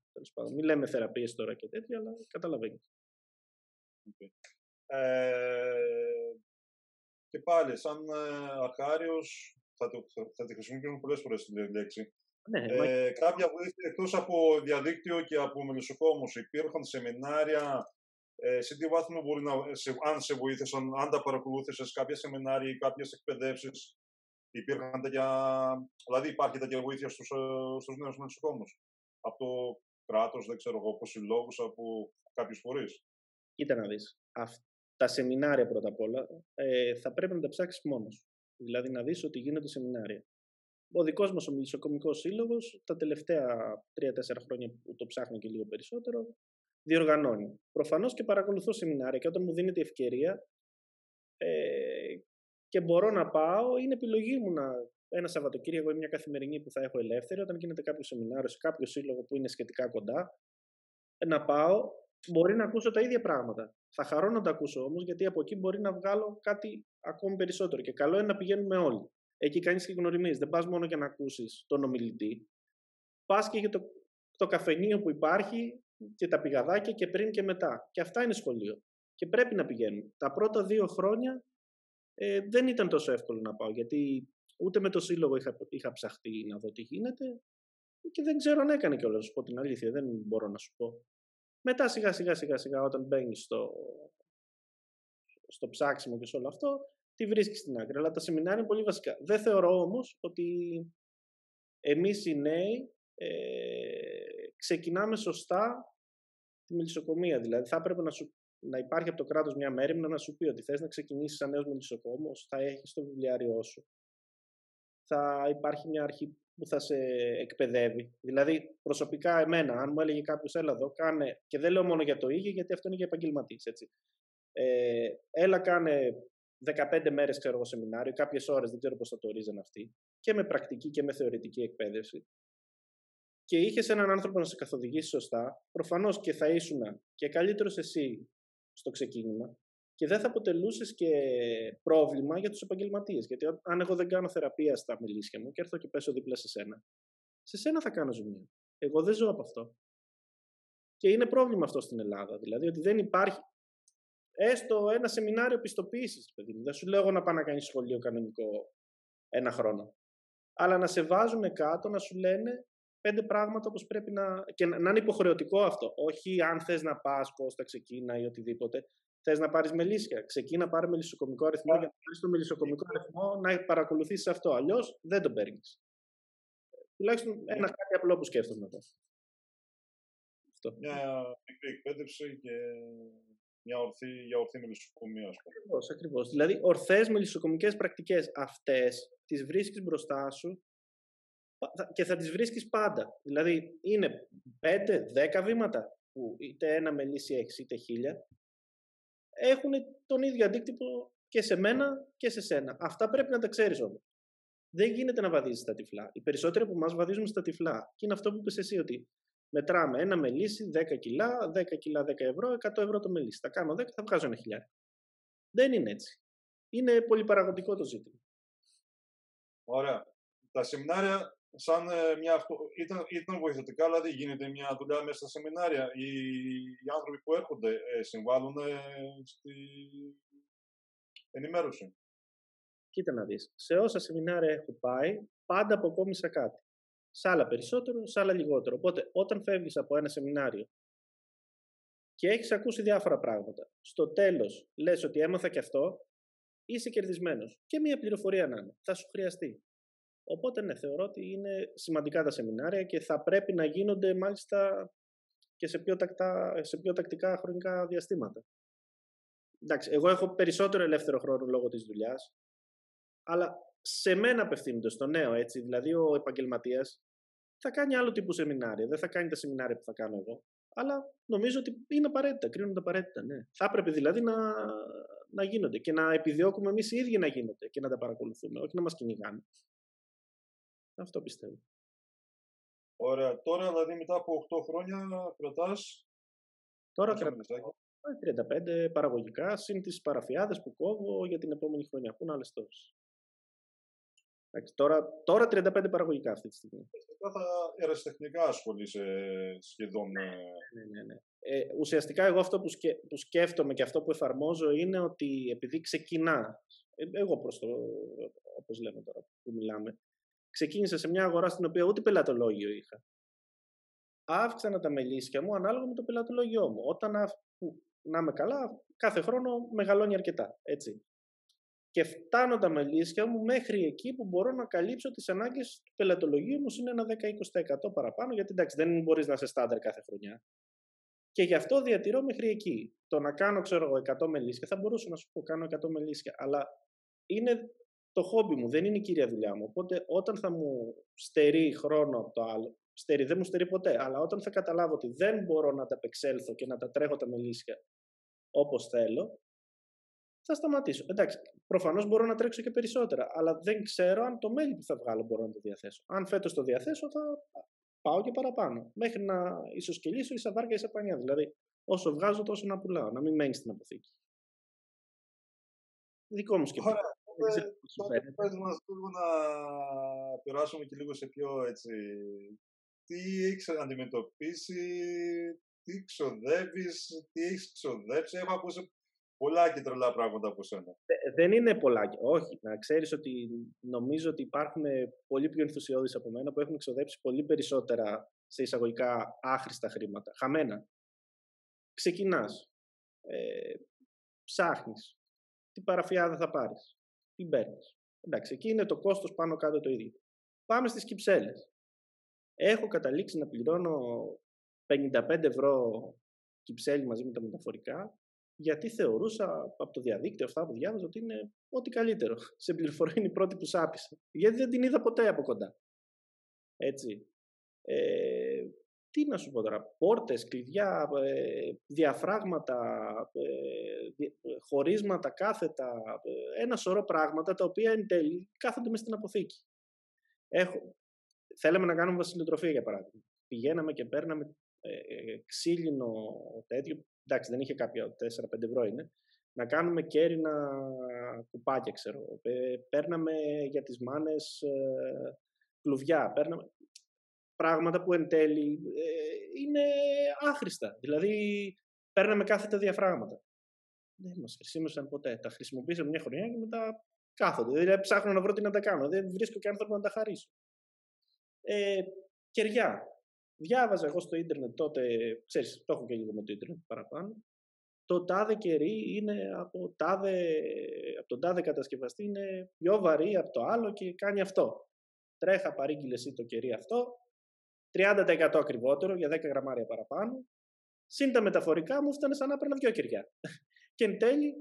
Μην λέμε θεραπείες τώρα και τέτοια, αλλά καταλαβαίνεις. Okay. Ε, και πάλι, σαν αρχάριος, θα, το, θα τη χρησιμοποιήσουμε πολλές φορές τη λέξη. Ναι, ε, μα... Κάποια βοήθεια εκτός από διαδίκτυο και από μελισσοκόμους, υπήρχαν σεμινάρια. Ε, σε τι βάθμο μπορεί να. Σε, αν σε βοήθησαν, αν τα παρακολούθησες, κάποια σεμινάρια ή κάποιες εκπαιδεύσεις. Υπήρχαν τέτοια, δηλαδή υπάρχει τέτοια βοήθεια στους, στους νέους μελισσοκόμους. Από το κράτος, δεν ξέρω εγώ, από συλλόγους, από κάποιους φορείς. Κοίτα να δεις. Αυτ... Τα σεμινάρια πρώτα απ' όλα ε, θα πρέπει να τα ψάξεις μόνος. Δηλαδή να δεις ότι γίνονται σεμινάρια. Ο δικός μας ο Μελισσοκομικός Σύλλογος, τα τελευταία τρία τέσσερα χρόνια που το ψάχνω και λίγο περισσότερο, διοργανώνει. Προφανώς και παρακολουθώ σεμινάρια και όταν μου δίνεται ευκαιρία. Ε, Και μπορώ να πάω, είναι επιλογή μου να, ένα Σαββατοκύριακο ή μια καθημερινή που θα έχω ελεύθερη, όταν γίνεται κάποιο σεμινάριο σε κάποιο σύλλογο που είναι σχετικά κοντά, να πάω μπορεί να ακούσω τα ίδια πράγματα. Θα χαρώ να τα ακούσω όμως, γιατί από εκεί μπορεί να βγάλω κάτι ακόμη περισσότερο. Και καλό είναι να πηγαίνουμε όλοι. Εκεί κάνεις και γνωριμίες. Δεν πας μόνο για να ακούσεις τον ομιλητή. Πας και για το, το καφενείο που υπάρχει και τα πηγαδάκια και πριν και μετά. Και αυτά είναι σχολείο. Και πρέπει να πηγαίνουμε. Τα πρώτα δύο χρόνια ε, δεν ήταν τόσο εύκολο να πάω, γιατί ούτε με το σύλλογο είχα, είχα ψαχτεί να δω τι γίνεται. Και δεν ξέρω αν έκανε κιόλας, να σου πω την αλήθεια. Δεν μπορώ να σου πω. Μετά σιγά σιγά σιγά σιγά όταν μπαίνεις στο, στο ψάξιμο και σε όλο αυτό, τη βρίσκεις στην άκρη. Αλλά τα σεμινάρια είναι πολύ βασικά. Δεν θεωρώ όμως ότι εμείς οι νέοι ε, ξεκινάμε σωστά τη μελισσοκομεία. Δηλαδή θα έπρεπε να, σου, να υπάρχει από το κράτος μια μέρημνα να σου πει ότι θες να ξεκινήσεις σαν νέος μελισσοκόμος, θα έχεις το βιβλιάριό σου. Θα υπάρχει μια αρχή που θα σε εκπαιδεύει. Δηλαδή, προσωπικά εμένα, αν μου έλεγε κάποιος, έλα εδώ, κάνε, και δεν λέω μόνο για το ίδιο, γιατί αυτό είναι για επαγγελματίες, έτσι. Ε, έλα, κάνε δεκαπέντε μέρες, ξέρω εγώ, σεμινάριο, κάποιες ώρες, δεν ξέρω πώς θα το ορίζαν αυτοί, και με πρακτική και με θεωρητική εκπαίδευση. Και είχες έναν άνθρωπο να σε καθοδηγήσει σωστά, προφανώς και θα ήσουν και καλύτερος εσύ στο ξεκίνημα, και δεν θα αποτελούσες και πρόβλημα για τους επαγγελματίες. Γιατί αν εγώ δεν κάνω θεραπεία στα μελίσια μου και έρθω και πέσω δίπλα σε σένα, σε σένα θα κάνω ζημιά. Εγώ δεν ζω από αυτό. Και είναι πρόβλημα αυτό στην Ελλάδα. Δηλαδή ότι δεν υπάρχει έστω ένα σεμινάριο πιστοποίησης, παιδί μου. Δεν σου λέω να πάω να κάνεις σχολείο κανονικό ένα χρόνο. Αλλά να σε βάζουν κάτω, να σου λένε πέντε πράγματα όπως πρέπει να. Και να είναι υποχρεωτικό αυτό. Όχι αν θες να πας, πώς θα ξεκίνα ή οτιδήποτε. Θες να πάρεις μελίσια, ξεκίνα πάρε μελισσοκομικό αριθμό, yeah. για να πάρεις το μελισσοκομικό αριθμό να παρακολουθήσεις αυτό. Αλλιώς δεν τον παίρνεις. Τουλάχιστον ένα yeah. κάτι απλό που σκέφτομαι εδώ. Αυτό. Μια μικρή εκπαίδευση και μια ορθή, για ορθή μελισσοκομία. Ακριβώς, ακριβώς. Δηλαδή, ορθές μελισσοκομικές πρακτικές αυτές τις βρίσκεις μπροστά σου και θα τις βρίσκεις πάντα. Δηλαδή, είναι πέντε δέκα βήματα που είτε ένα μελίσι έχεις είτε χίλια. Έχουν τον ίδιο αντίκτυπο και σε μένα και σε σένα. Αυτά πρέπει να τα ξέρεις όμως. Δεν γίνεται να βαδίζεις στα τυφλά. Οι περισσότεροι από εμάς βαδίζουμε στα τυφλά. Και είναι αυτό που είπες εσύ, ότι μετράμε ένα μελίσι, δέκα κιλά, δέκα κιλά, δέκα ευρώ, εκατό ευρώ το μελίσι. Τα κάνω δέκα, θα βγάζω ένα χιλιάρι. Δεν είναι έτσι. Είναι πολυπαραγωγικό το ζήτημα. Ωραία. Τα σεμινάρια σαν μια αυτο... ήταν, ήταν βοηθητικά, δηλαδή γίνεται μια δουλειά μέσα στα σεμινάρια. Οι, οι άνθρωποι που έρχονται συμβάλλουν στην ενημέρωση. Κοίτα να δεις. Σε όσα σεμινάρια έχω πάει, πάντα αποκόμισα κάτι. Σ' άλλα περισσότερο, σ' άλλα λιγότερο. Οπότε, όταν φεύγεις από ένα σεμινάριο και έχεις ακούσει διάφορα πράγματα, στο τέλος λες ότι έμαθα και αυτό, είσαι κερδισμένος. Και μια πληροφορία να είναι. Θα σου χρειαστεί. Οπότε, ναι, θεωρώ ότι είναι σημαντικά τα σεμινάρια και θα πρέπει να γίνονται μάλιστα και σε πιο, τακτά, σε πιο τακτικά χρονικά διαστήματα. Εντάξει, εγώ έχω περισσότερο ελεύθερο χρόνο λόγω της δουλειάς, αλλά σε μένα απευθύνονται, στο νέο, έτσι. Δηλαδή, ο επαγγελματίας θα κάνει άλλο τύπου σεμινάρια, δεν θα κάνει τα σεμινάρια που θα κάνω εγώ, αλλά νομίζω ότι είναι απαραίτητα, κρίνονται απαραίτητα, ναι. Θα πρέπει δηλαδή να, να γίνονται και να επιδιώκουμε εμείς οι ίδιοι να γίνονται και να τα παρακολουθούμε, όχι να μας κυνηγάνε. Αυτό πιστεύω. Ωραία. Τώρα, δηλαδή, μετά από οκτώ χρόνια κρατάς... Τώρα κρατάω τριάντα πέντε παραγωγικά, συν τις παραφιάδες που κόβω για την επόμενη χρονιά. Πού είναι άλλες τόσες. Τώρα, τώρα τριάντα πέντε παραγωγικά αυτή τη στιγμή. Τώρα θα ερασιτεχνικά ασχολείσαι σχεδόν... Ναι, ναι, ναι. ναι. Ε, ουσιαστικά, εγώ αυτό που, σκε... που σκέφτομαι και αυτό που εφαρμόζω είναι ότι επειδή ξεκινά... Εγώ προς το... όπως λέμε τώρα που μιλάμε... Ξεκίνησα σε μια αγορά στην οποία ούτε πελατολόγιο είχα. Αύξανα τα μελίσια μου ανάλογα με το πελατολόγιο μου. Όταν, αυ... να είμαι καλά, κάθε χρόνο μεγαλώνει αρκετά. Έτσι. Και φτάνω τα μελίσια μου μέχρι εκεί που μπορώ να καλύψω τις ανάγκες του πελατολογίου μου συν ένα δέκα με είκοσι τοις εκατό παραπάνω, γιατί εντάξει, δεν μπορείς να είσαι στάνταρ κάθε χρονιά. Και γι' αυτό διατηρώ μέχρι εκεί. Το να κάνω, ξέρω εγώ, εκατό μελίσια, θα μπορούσα να σου πω κάνω εκατό μελίσια, αλλά είναι. Το χόμπι μου δεν είναι η κύρια δουλειά μου. Οπότε όταν θα μου στερεί χρόνο από το άλλο, στερεί, δεν μου στερεί ποτέ, αλλά όταν θα καταλάβω ότι δεν μπορώ να τα απεξέλθω και να τα τρέχω τα μελίσια όπως θέλω, θα σταματήσω. Εντάξει, προφανώς μπορώ να τρέξω και περισσότερα, αλλά δεν ξέρω αν το μέλι που θα βγάλω μπορώ να το διαθέσω. Αν φέτος το διαθέσω, θα πάω και παραπάνω. Μέχρι να ισοσκελίσω ίσα βάρκα ίσα πανιά. Δηλαδή, Όσο βγάζω, τόσο να πουλάω. Να μην μένει στην αποθήκη. Δικό μου σκεπτικό. Ωραία. Πες μας λίγο να περάσουμε και λίγο σε πιο έτσι. Τι έχεις αντιμετωπίσει, τι ξοδεύεις, τι έχεις ξοδέψει. Έχω ακούσει πολλά και τρελά πράγματα από σένα. Δεν είναι πολλά. Όχι. Να ξέρεις ότι νομίζω ότι υπάρχουν πολύ πιο ενθουσιώδεις από μένα που έχουν ξοδέψει πολύ περισσότερα σε εισαγωγικά άχρηστα χρήματα. Χαμένα. Ξεκινάς. Ε, ψάχνεις. Τι παραφιάδα θα πάρεις. Τι παίρνεις. Εντάξει, εκεί είναι το κόστος πάνω κάτω το ίδιο. Πάμε στις κυψέλες. Έχω καταλήξει να πληρώνω πενήντα πέντε ευρώ κυψέλη μαζί με τα μεταφορικά, γιατί θεωρούσα από το διαδίκτυο αυτά που διάβαζα ότι είναι ό,τι καλύτερο. Σε πληροφορώ είναι η πρώτη που σάπισε. Γιατί δεν την είδα ποτέ από κοντά. Έτσι. Ε, τι να σου πω τώρα. Πόρτες, κλειδιά, ε, διαφράγματα, ε, χωρίσματα, κάθετα. Ε, ένα σωρό πράγματα τα οποία εν τέλει κάθονται μες στην αποθήκη. Έχω... Θέλαμε να κάνουμε βασιλοτροφία, για παράδειγμα. Πηγαίναμε και παίρναμε ε, ε, ξύλινο τέτοιο. Εντάξει, δεν είχε κάποια, τέσσερα πέντε ευρώ είναι. Να κάνουμε κέρινα κουπάκια, ξέρω. Ε, παίρναμε για τις μάνες ε, κλουβιά. Παίρναμε πράγματα που εν τέλει ε, είναι άχρηστα. Δηλαδή, παίρναμε κάθετα διαφράγματα. Δεν μας χρησιμοποιούσαν ποτέ. Τα χρησιμοποίησαμε μια χρονιά και μετά κάθονται. Δηλαδή, ψάχνω να βρω τι να τα κάνω. Δεν βρίσκω και άνθρωπο να τα χαρίσω. Ε, κεριά. Διάβαζα εγώ στο ίντερνετ τότε, ξέρεις, το έχω και λίγο με το ίντερνετ παραπάνω, το τάδε κερί είναι από, τάδε, από τον τάδε κατασκευαστή είναι πιο βαρύ από το άλλο και κάνει αυτό. Τρέχα παρήγγειλε εσύ το κερί αυτό, τριάντα τοις εκατό ακριβότερο για δέκα γραμμάρια παραπάνω, συν τα μεταφορικά μου φτάνε σαν να έπαιρνα δυο κεριά. Και εν τέλει,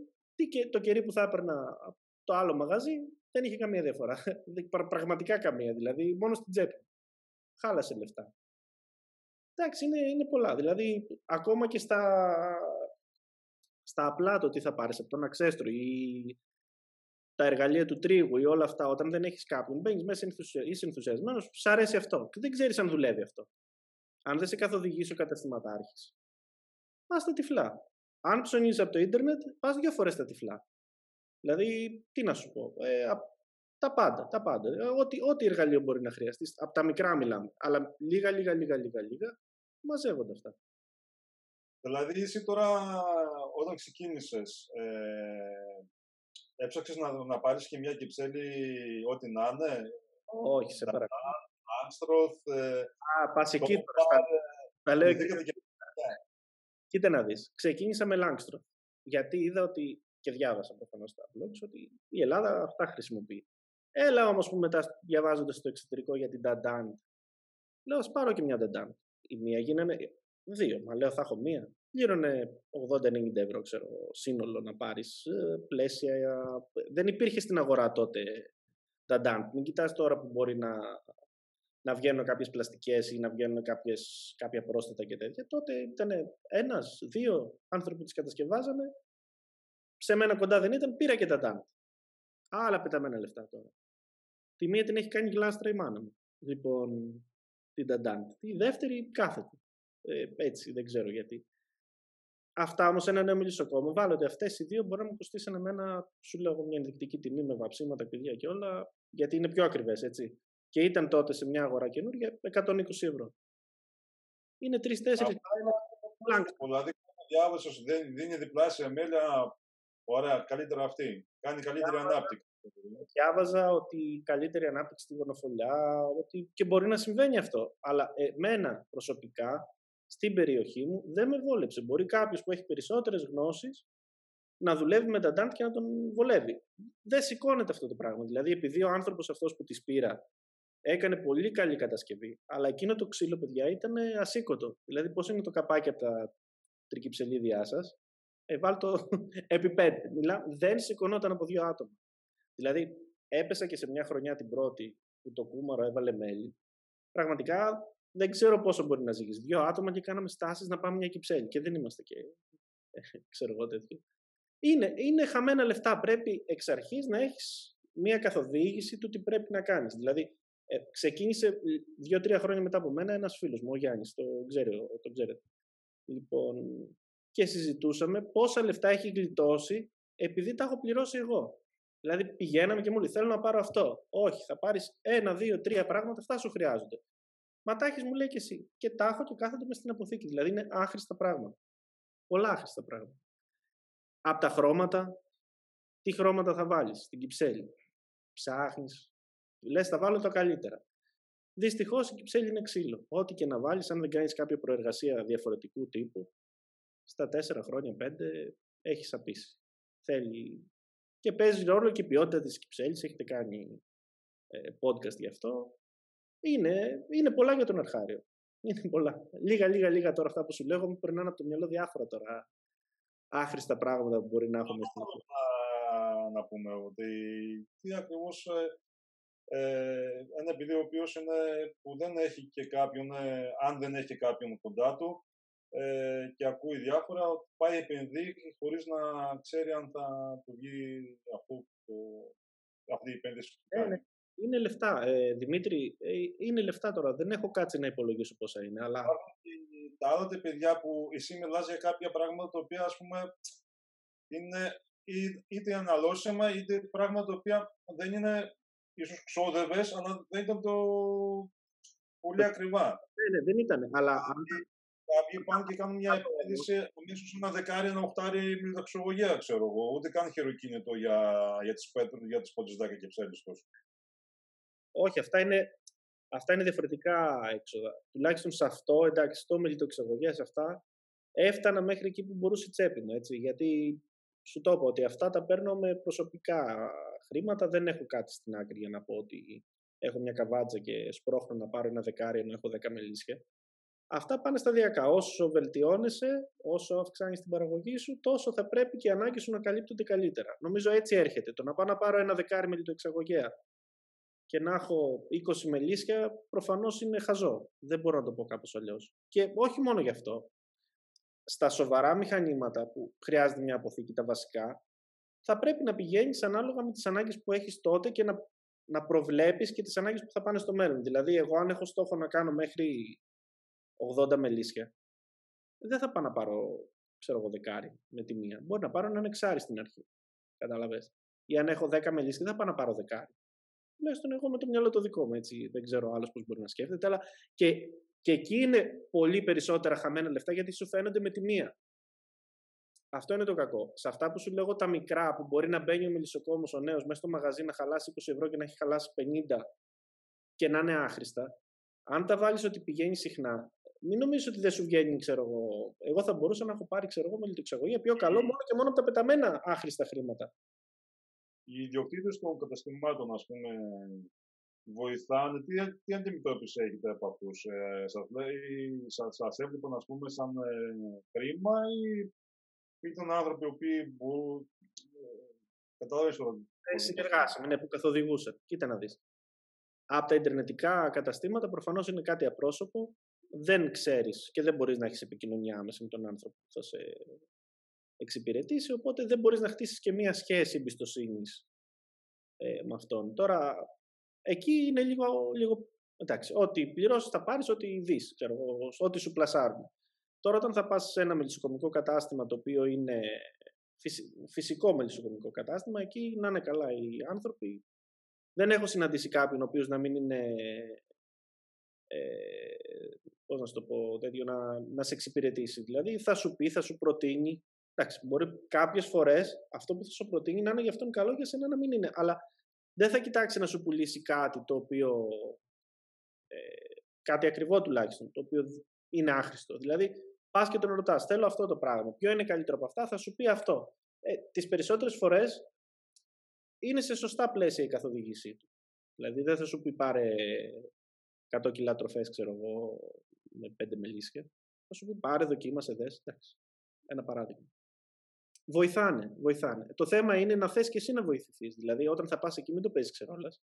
το κερί που θα έπαιρνα από το άλλο μαγαζί, δεν είχε καμία διαφορά. Πραγματικά καμία. Δηλαδή, μόνο στην τσέπη. Χάλασε λεφτά. Εντάξει, είναι, είναι πολλά. Δηλαδή, ακόμα και στα, στα απλά το τι θα πάρεις από τον αξέστρο ή τα εργαλεία του τρίγου ή όλα αυτά, όταν δεν έχεις κάποιον, μπαίνεις μέσα, είσαι ενθουσιασμένος, σου αρέσει αυτό. Και δεν ξέρεις αν δουλεύει αυτό. Αν δεν σε καθοδηγήσει ο καταστηματάρχης, πας τα τυφλά. Αν ψωνίζεις από το ίντερνετ, πας δύο φορές τα τυφλά. Δηλαδή, τι να σου πω, ε, α, τα πάντα, τα πάντα. Ε, ό,τι, ό,τι εργαλείο μπορεί να χρειαστείς, από τα μικρά μιλάμε, αλλά λίγα, λίγα, λίγα, λίγα, λίγα, μαζεύονται αυτά. Δηλαδή, εσύ τώρα, όταν ξεκίνησες, ε, έψαξες να, να πάρεις και μια κυψέλη ό,τι να είναι. Όχι, σε παρακαλώ. Λάγκστροθ. Ε, Α, πας εκεί τώρα. Τα λέω εκεί. Κοίτα να δεις, ξεκίνησα με Λάγκστροθ, γιατί είδα ότι και διάβασα προφανώς στα blogs ότι η Ελλάδα αυτά χρησιμοποιεί. Έλα όμως που μετά διαβάζοντας στο εξωτερικό για την Ταντάνη. Λέω, ας πάρω και μια Ταντάνη. Η μία γίνανε δύο, μα λέω θα έχω μία. Γύρωνε ογδόντα με ενενήντα ευρώ, ξέρω, σύνολο να πάρεις πλαίσια. Δεν υπήρχε στην αγορά τότε Ταντάνη. Μην κοιτάς τώρα που μπορεί να, να βγαίνουν κάποιες πλαστικές ή να βγαίνουν κάποιες, κάποια πρόσθετα και τέτοια. Τότε ήταν ένας, δύο άνθρωποι που τις κατασκευάζανε. Σε μένα κοντά δεν ήταν, πήρα και τα τάντα. Άλλα πεταμένα λεφτά τώρα. Τη μία την έχει κάνει γλάστρα η μάνα μου. Λοιπόν, την ταντάντη. Η δεύτερη κάθεται. Ε, έτσι, δεν ξέρω γιατί. Αυτά όμως ένα νέο μιλισσοκόμο. Βάλω ότι αυτές οι δύο μπορεί να μου κοστίσουν εμένα, σου λέω, μια ενδεικτική τιμή με βαψίματα, παιδιά και όλα, γιατί είναι πιο ακριβές, έτσι. Και ήταν τότε σε μια αγορά καινούργια εκατόν είκοσι ευρώ. Είναι τρεις-τέσσερις. Δηλαδή, διάβασα δίνει διπλάσια μέλια. Ωραία, καλύτερα αυτή. Κάνει καλύτερη διάβαζα, ανάπτυξη. Διάβαζα ότι καλύτερη ανάπτυξη στη γονοφωλιά, ότι και μπορεί να συμβαίνει αυτό. Αλλά εμένα προσωπικά, στην περιοχή μου, δεν με βόλεψε. Μπορεί κάποιος που έχει περισσότερες γνώσεις να δουλεύει με τα ντάντ και να τον βολεύει. Δεν σηκώνεται αυτό το πράγμα. Δηλαδή, επειδή ο άνθρωπος αυτός που της πήρα έκανε πολύ καλή κατασκευή, αλλά εκείνο το ξύλο, παιδιά, ήταν ασήκωτο. Δηλαδή, πώς είναι το καπάκι από τα τρικυψελίδια σας. Ε, βάλ το επί πέντε. Μιλά, δεν σηκωνόταν από δύο άτομα. Δηλαδή, έπεσα και σε μια χρονιά την πρώτη που το κούμαρο έβαλε μέλι. Πραγματικά, δεν ξέρω πόσο μπορεί να ζυγίσει. Δύο άτομα και κάναμε στάσεις να πάμε μια κυψέλη. Και δεν είμαστε και, ε, ξέρω εγώ τέτοιο. Είναι, είναι χαμένα λεφτά. Πρέπει εξ αρχής να έχεις μια καθοδήγηση του τι πρέπει να κάνεις. Δηλαδή, ε, ξεκίνησε δύο-τρία χρόνια μετά από μένα ένας φίλος μου, ο Γιάννης, το ξέρετε. Λοιπόν, και συζητούσαμε πόσα λεφτά έχει γλιτώσει επειδή τα έχω πληρώσει εγώ. Δηλαδή πηγαίναμε και μου λέει θέλω να πάρω αυτό. Όχι, θα πάρεις ένα, δύο, τρία πράγματα, αυτά σου χρειάζονται. Μα τα έχεις, μου λέει, και εσύ. Και τα έχω και κάθονται μες στην αποθήκη. Δηλαδή είναι άχρηστα πράγματα. Πολλά άχρηστα πράγματα. Από τα χρώματα, τι χρώματα θα βάλεις στην κυψέλη. Ψάχνεις. Λες θα βάλω τα καλύτερα. Δυστυχώς η κυψέλη είναι ξύλο. Ό,τι και να βάλεις, αν δεν κάνεις κάποια προεργασία διαφορετικού τύπου, στα τέσσερα χρόνια, πέντε, έχεις απίσει. Θέλει. Και παίζει ρόλο και η ποιότητα της κυψέλης. Έχετε κάνει ε, podcast γι' αυτό. Είναι, είναι πολλά για τον αρχάριο. Είναι πολλά. Λίγα, λίγα, λίγα τώρα αυτά που σου λέγω μου περνάνε από το μυαλό διάφορα τώρα. Άχρηστα πράγματα που μπορεί να έχουμε στην αρχή. Να πούμε ότι είναι ακριβώς ε, ένα παιδί ο οποίος που δεν έχει και κάποιον, ε, αν δεν έχει και κάποιον κοντά του, ε, και ακούει διάφορα, πάει επενδύει χωρίς να ξέρει αν θα του βγει αυτό, το, αυτή η επένδυση. Ε, είναι λεφτά, ε, Δημήτρη, ε, είναι λεφτά τώρα. Δεν έχω κάτσει να υπολογίσω πόσα είναι, αλλά... Τα άλλα παιδιά που εσύ μιλάς για κάποια πράγματα τα οποία, ας πούμε, είναι είτε αναλώσιμα, είτε πράγματα τα οποία δεν είναι ίσως ξόδευες, αλλά δεν ήταν το πολύ ακριβά. Ναι, ναι, δεν ήταν, αλλά... Κάποιοι πάνε και κάνουν μια επένδυση αμέσως ένα δεκάρι, ένα οχτάρι μυδαξογωγέα, ξέρω εγώ. Ούτε καν χειροκίνητο για, για τις πέτρες, για τις ποτζιδάκια και ψέλης τόσο. Όχι, αυτά είναι, αυτά είναι διαφορετικά έξοδα. Τουλάχιστον σε αυτό, εντάξει, στο μελιτοξαγωγέα, σε αυτά, έφτανα μέχρι εκεί που μπορούσε η τσέπη μου, έτσι, γιατί... Σου το είπα ότι αυτά τα παίρνω με προσωπικά χρήματα. Δεν έχω κάτι στην άκρη για να πω ότι έχω μια καβάτζα και σπρώχνω να πάρω ένα δεκάρι ενώ έχω δέκα μελίσια. Αυτά πάνε σταδιακά. Όσο βελτιώνεσαι, όσο αυξάνεις την παραγωγή σου, τόσο θα πρέπει και οι ανάγκες σου να καλύπτονται καλύτερα. Νομίζω έτσι έρχεται. Το να πάω να πάρω ένα δεκάρι μελιτοεξαγωγέα και να έχω είκοσι μελίσια, προφανώς είναι χαζό. Δεν μπορώ να το πω κάπως αλλιώς. Και όχι μόνο γι' αυτό. Στα σοβαρά μηχανήματα που χρειάζεται μια αποθήκη, τα βασικά, θα πρέπει να πηγαίνεις ανάλογα με τις ανάγκες που έχεις τότε και να, να προβλέπεις και τις ανάγκες που θα πάνε στο μέλλον. Δηλαδή, εγώ αν έχω στόχο να κάνω μέχρι ογδόντα μελίσια, δεν θα πάω να πάρω, ξέρω εγώ, δεκάρι με τη μία. Μπορεί να πάρω έναν εξάρι στην αρχή. Καταλαβες. Ή αν έχω δέκα μελίσια, δεν θα πάω να πάρω δεκάρι. Τουλάχιστον εγώ με το μυαλό το δικό μου, έτσι. Δεν ξέρω άλλο πώς μπορεί να σκέφτεται, αλλά και. Και εκεί είναι πολύ περισσότερα χαμένα λεφτά γιατί σου φαίνονται με τη μία. Αυτό είναι το κακό. Σε αυτά που σου λέγω τα μικρά που μπορεί να μπαίνει ο μελισσοκόμος ο νέος μέσα στο μαγαζί να χαλάσει είκοσι ευρώ και να έχει χαλάσει πενήντα και να είναι άχρηστα, αν τα βάλεις ότι πηγαίνει συχνά, μην νομίζεις ότι δεν σου βγαίνει, ξέρω εγώ. Εγώ θα μπορούσα να έχω πάρει, ξέρω εγώ, μελιτοξαγωγία πιο καλό μόνο και μόνο από τα πεταμένα άχρηστα χρήματα. Οι ιδιοκτήτες των καταστημάτων, ας πούμε, βοηθάνε. Τι, τι αντιμετώπιση έχετε από αυτούς? Ε, σας, σας, σας έβλεπαν, ας πούμε, σαν ε, κρίμα ή ήταν άνθρωποι οποίοι μπορούν... Ε, Κατάλαβες τώρα. Ε, συνεργάσαμε, ναι, που καθοδηγούσαν. Κοίτα να δεις. Από τα ιντερνετικά καταστήματα προφανώς είναι κάτι απρόσωπο. Δεν ξέρεις και δεν μπορείς να έχεις επικοινωνία άμεσα με τον άνθρωπο που θα σε εξυπηρετήσει, οπότε δεν μπορείς να χτίσεις και μία σχέση εμπιστοσύνης ε, με αυτόν. Τώρα... Εκεί είναι λίγο, λίγο εντάξει, ό,τι πληρώσεις θα πάρεις, ό,τι δεις, ξέρω, ό,τι σου πλασάρουν. Τώρα όταν θα πας σε ένα μελισσοκομικό κατάστημα, το οποίο είναι φυσικό μελισσοκομικό κατάστημα, εκεί να είναι καλά οι άνθρωποι. Δεν έχω συναντήσει κάποιον ο οποίος να μην είναι, ε, πώς να σου το πω, τέτοιο, να, να σε εξυπηρετήσει. Δηλαδή θα σου πει, θα σου προτείνει. Εντάξει, μπορεί κάποιες φορές αυτό που θα σου προτείνει να είναι για αυτόν καλό, για σένα να μην είναι. Αλλά δεν θα κοιτάξει να σου πουλήσει κάτι το οποίο, ε, κάτι ακριβό τουλάχιστον, το οποίο είναι άχρηστο. Δηλαδή, πας και τον ρωτάς, θέλω αυτό το πράγμα, ποιο είναι καλύτερο από αυτά, θα σου πει αυτό. Ε, τις περισσότερες φορές είναι σε σωστά πλαίσια η καθοδήγησή του. Δηλαδή, δεν θα σου πει πάρε εκατό κιλά τροφές, ξέρω εγώ, με πέντε μελίσια. Θα σου πει πάρε, δοκίμασε, δες, εντάξει. Ένα παράδειγμα. Βοηθάνε, βοηθάνε. Το θέμα είναι να θες και εσύ να βοηθηθείς. Δηλαδή, όταν θα πας εκεί, μην το παίζεις ξερόλας.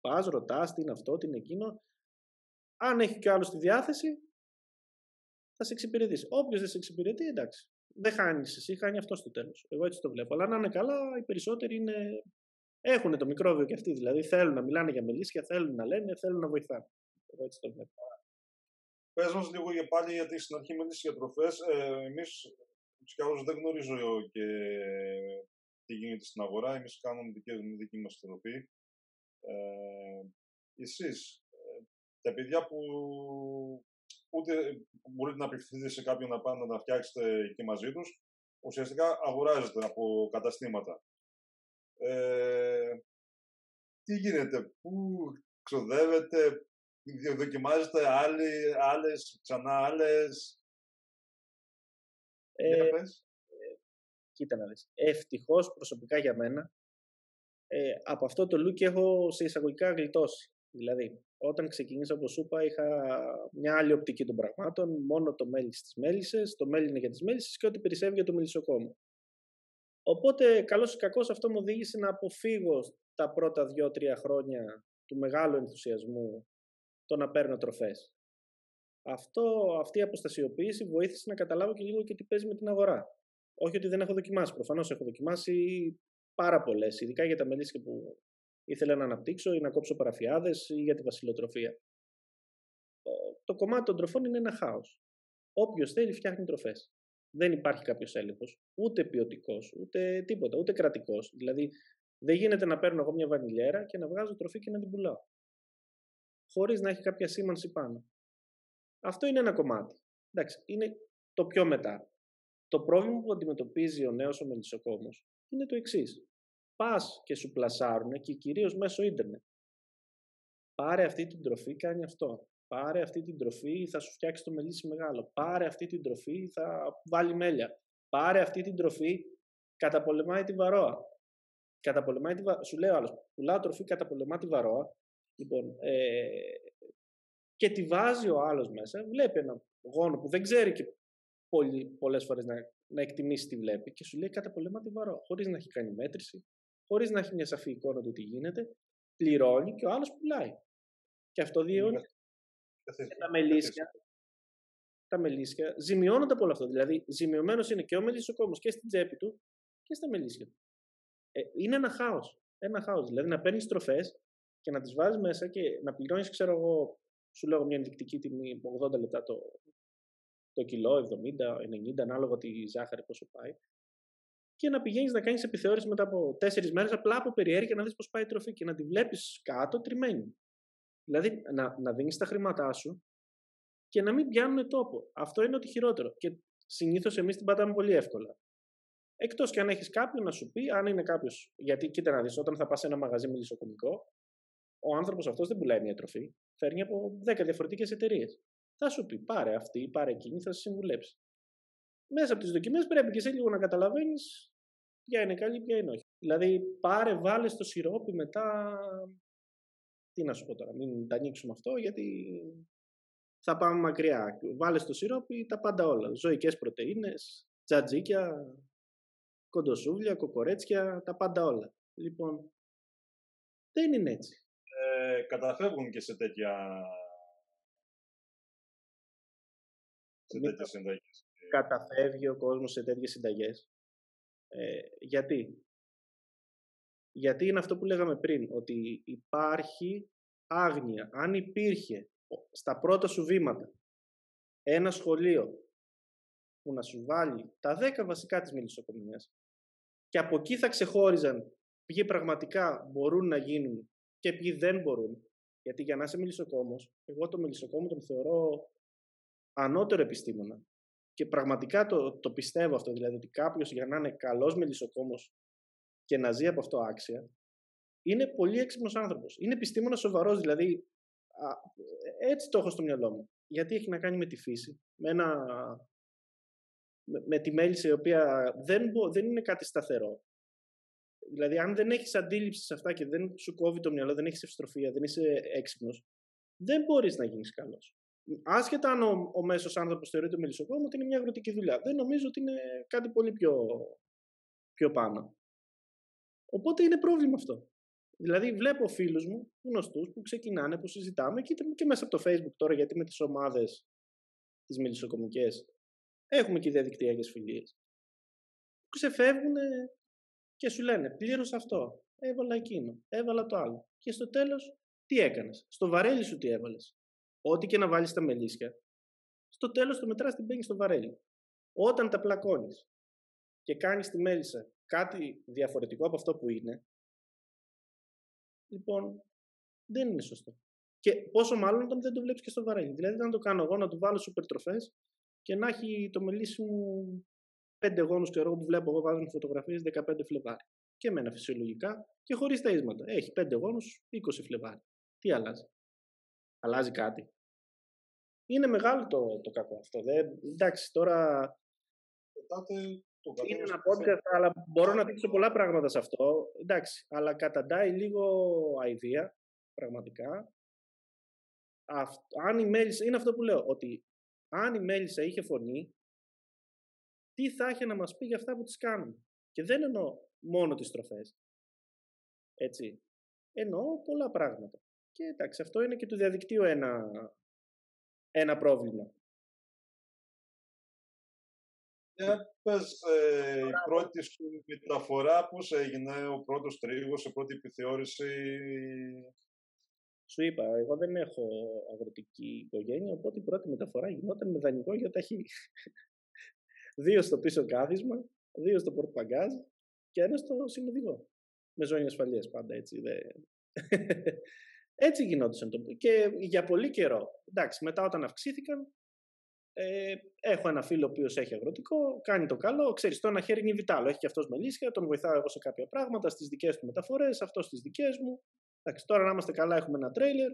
Πας, ρωτάς, τι είναι αυτό, τι είναι εκείνο. Αν έχει κι άλλο τη διάθεση, θα σε εξυπηρετήσει. Όποιος δεν σε εξυπηρετεί, εντάξει. Δεν χάνεις εσύ, χάνει αυτό στο τέλος. Εγώ έτσι το βλέπω. Αλλά να είναι καλά, οι περισσότεροι είναι... έχουν το μικρόβιο κι αυτοί. Δηλαδή, θέλουν να μιλάνε για μελίσια, θέλουν να λένε, θέλουν να βοηθάνε. Εγώ έτσι το βλέπω. Πες μας λίγο για πάλι, γιατί στην αρχή μιλήσεις για τροφές. Ε, εμείς... ούτως ή άλλως δεν γνωρίζω και τι γίνεται στην αγορά. Εμείς κάνουμε δική, δική μας τροπή. Ε, εσείς, τα παιδιά που ούτε μπορείτε να απευθυνθείτε σε κάποιον να πάνε να τα φτιάξετε και μαζί τους, ουσιαστικά αγοράζετε από καταστήματα. Ε, τι γίνεται, πού ξοδεύετε, δοκιμάζετε άλλοι, άλλες, ξανά άλλες. Ε, κοίτα να λες. Ευτυχώς προσωπικά για μένα ε, από αυτό το look έχω σε εισαγωγικά γλιτώσει. Δηλαδή, όταν ξεκινήσα, όπως σου είπα, είχα μια άλλη οπτική των πραγμάτων. Μόνο το μέλι στις μέλισσες, το μέλι είναι για τις μέλισσες και ό,τι περισσεύει για το μελισσοκόμο. Οπότε, καλώς ή κακώς, αυτό μου οδήγησε να αποφύγω τα πρώτα δύο-τρία χρόνια του μεγάλου ενθουσιασμού το να παίρνω τροφές. Αυτό, αυτή η αποστασιοποίηση βοήθησε να καταλάβω και λίγο και τι παίζει με την αγορά. Όχι ότι δεν έχω δοκιμάσει. Προφανώς έχω δοκιμάσει πάρα πολλές, ειδικά για τα μελίσια που ήθελα να αναπτύξω ή να κόψω παραφιάδες ή για τη βασιλοτροφία. Το κομμάτι των τροφών είναι ένα χάος. Όποιος θέλει φτιάχνει τροφές. Δεν υπάρχει κάποιος έλεγχος, ούτε ποιοτικός, ούτε τίποτα, ούτε κρατικός. Δηλαδή, δεν γίνεται να παίρνω εγώ μια βανιλιέρα και να βγάζω τροφή και να την πουλάω. Χωρίς να έχει κάποια σήμανση πάνω. Αυτό είναι ένα κομμάτι. Εντάξει, είναι το πιο μετά. Το πρόβλημα που αντιμετωπίζει ο νέος ο μελισσοκόμος είναι το εξής. Πας και σου πλασάρουν και κυρίως μέσω ίντερνετ. Πάρε αυτή την τροφή, κάνει αυτό. Πάρε αυτή την τροφή, θα σου φτιάξει το μελίσι μεγάλο. Πάρε αυτή την τροφή, θα βάλει μέλια. Πάρε αυτή την τροφή, καταπολεμάει τη βαρόα. Καταπολεμάει τη βα... Σου λέει ο άλλος, πουλάω τροφή, καταπολεμά τη βαρόα. Λοιπόν, ε... και τη βάζει ο άλλος μέσα, βλέπει ένα γόνο που δεν ξέρει και πολλές φορές να, να εκτιμήσει τι βλέπει και σου λέει καταπολεμά τη βαρόα, χωρίς να έχει κάνει μέτρηση, χωρίς να έχει μια σαφή εικόνα του τι γίνεται, πληρώνει και ο άλλος πουλάει. Και αυτό διαιώνει. Και τα μελίσια, τα μελίσια ζημιώνονται από όλο αυτό. Δηλαδή, ζημιωμένος είναι και ο μελισσοκόμος και στην τσέπη του και στα μελίσια του. Ε, είναι ένα χάος. Ένα χάος. Δηλαδή, να παίρνεις τροφές και να τις βάζεις μέσα και να πληρώνεις, ξέρω εγώ, σου λέω μια ενδεικτική τιμή από ογδόντα λεπτά το, το κιλό, εβδομήντα, ενενήντα, ανάλογα τη ζάχαρη πόσο πάει. Και να πηγαίνεις να κάνεις επιθεώρηση μετά από τέσσερις μέρες, απλά από περιέργεια να δεις πώς πάει η τροφή και να τη βλέπεις κάτω τριμμένη. Δηλαδή, να, να δίνεις τα χρήματά σου και να μην πιάνουν τόπο. Αυτό είναι ότι χειρότερο. Και συνήθως εμείς την πατάμε πολύ εύκολα. Εκτός και αν έχεις κάποιον να σου πει, αν είναι κάποιος. Γιατί κοίτα να δεις, όταν θα πας σε ένα μαγαζί μελισσοκομικό, ο άνθρωπος αυτός δεν πουλάει μια τροφή. Φέρνει από δέκα διαφορετικές εταιρείες. Θα σου πει, πάρε αυτή, πάρε εκείνη, θα σε συμβουλέψει. Μέσα από τις δοκιμές πρέπει και εσύ λίγο να καταλαβαίνεις ποια είναι καλή, ποια είναι όχι. Δηλαδή, πάρε, βάλε στο σιρόπι μετά. Τι να σου πω τώρα, μην τα ανοίξουμε αυτό γιατί θα πάμε μακριά. Βάλε στο σιρόπι τα πάντα όλα. Ζωικές πρωτεΐνες, τζατζίκια, κοντοσούβλια, κοκορέτσια, τα πάντα όλα. Λοιπόν, δεν είναι έτσι. Ε, καταφεύγουν και σε τέτοια, σε τέτοιες συνταγές. Καταφεύγει ο κόσμος σε τέτοιες συνταγές. Ε, γιατί? Γιατί είναι αυτό που λέγαμε πριν, ότι υπάρχει άγνοια. Αν υπήρχε στα πρώτα σου βήματα ένα σχολείο που να σου βάλει τα δέκα βασικά της μελισσοκομίας και από εκεί θα ξεχώριζαν ποιοι πραγματικά μπορούν να γίνουν και ποιοι δεν μπορούν. Γιατί για να είσαι μελισσοκόμος, εγώ το μελισσοκόμο τον θεωρώ ανώτερο επιστήμονα και πραγματικά το, το πιστεύω αυτό, δηλαδή ότι κάποιος για να είναι καλός μελισσοκόμος και να ζει από αυτό άξια, είναι πολύ έξυπνος άνθρωπος. Είναι επιστήμονας σοβαρός, δηλαδή α, έτσι το έχω στο μυαλό μου. Γιατί έχει να κάνει με τη φύση, με, ένα, με, με τη μέλισσα η οποία δεν, δεν είναι κάτι σταθερό. Δηλαδή, αν δεν έχεις αντίληψη σε αυτά και δεν σου κόβει το μυαλό, δεν έχεις ευστροφία, δεν είσαι έξυπνος, δεν μπορείς να γίνεις καλός. Άσχετα αν ο, ο μέσος άνθρωπος θεωρεί το μελισσοκόμο ότι είναι μια αγροτική δουλειά. Δεν νομίζω ότι είναι κάτι πολύ πιο, πιο πάνω. Οπότε είναι πρόβλημα αυτό. Δηλαδή, βλέπω φίλους μου, γνωστούς, που ξεκινάνε, που συζητάμε και, και μέσα από το Facebook τώρα, γιατί με τις ομάδες τις μελισσοκομικές έχουμε και διαδικτυακές φιλίες. Ξεφεύγουν και σου λένε: πλήρωσα αυτό, έβαλα εκείνο, έβαλα το άλλο. Και στο τέλος, τι έκανες? Στο βαρέλι σου τι έβαλες? Ό,τι και να βάλεις τα μελίσια, στο τέλος το μετράς, την μπαίνει στο βαρέλι. Όταν τα πλακώνεις και κάνεις τη μέλισσα κάτι διαφορετικό από αυτό που είναι, λοιπόν, δεν είναι σωστό. Και πόσο μάλλον όταν δεν το βλέπεις και στο βαρέλι. Δηλαδή, αν το κάνω εγώ, να του βάλω σούπερ τροφές και να έχει το μελίσι μου πέντε γόνους, ξέρω εγώ, που βλέπω εγώ, βάζουν φωτογραφίες δεκαπέντε Φλεβάρι. Και εμένα φυσιολογικά και χωρίς ταΐσματα. Έχει πέντε γόνους, είκοσι Φλεβάρι. Τι αλλάζει? Αλλάζει κάτι? Είναι μεγάλο το, το κακό αυτό. Δε. Εντάξει, τώρα. Πετάτε, το είναι ένα podcast, αλλά μπορώ να δείξω πολλά πράγματα σε αυτό. Εντάξει, αλλά καταντάει λίγο αηδία, πραγματικά. Αυτ, αν η μέλισσα, είναι αυτό που λέω, ότι αν η μέλισσα είχε φωνή, τι θα είχε να μας πει για αυτά που τις κάνουμε? Και δεν εννοώ μόνο τις τροφές. Έτσι. Εννοώ πολλά πράγματα. Και εντάξει, αυτό είναι και του διαδικτύου ένα. Ένα πρόβλημα. Για πες, ε, η πρώτη σου μεταφορά, πώς έγινε ο πρώτος τρίγος, η πρώτη επιθεώρηση? Σου είπα, εγώ δεν έχω αγροτική οικογένεια, οπότε η πρώτη μεταφορά γινόταν με δανεικό για τα χείλη. Δύο στο πίσω κάθισμα, δύο στο πορτπαγκάζ και ένα στο συνοδηγό. Με ζώνη ασφαλείας πάντα, έτσι δε. Έτσι γινόντουσαν το... και για πολύ καιρό. Εντάξει, μετά όταν αυξήθηκαν, ε, έχω ένα φίλο ο οποίος έχει αγροτικό, κάνει το καλό, ξέρεις, το ένα χέρι είναι βιτάλο, έχει και αυτός μελίσια, τον βοηθάω εγώ σε κάποια πράγματα, στις δικές του μεταφορές, αυτός στις δικές μου. Εντάξει, τώρα να είμαστε καλά έχουμε ένα τρέιλερ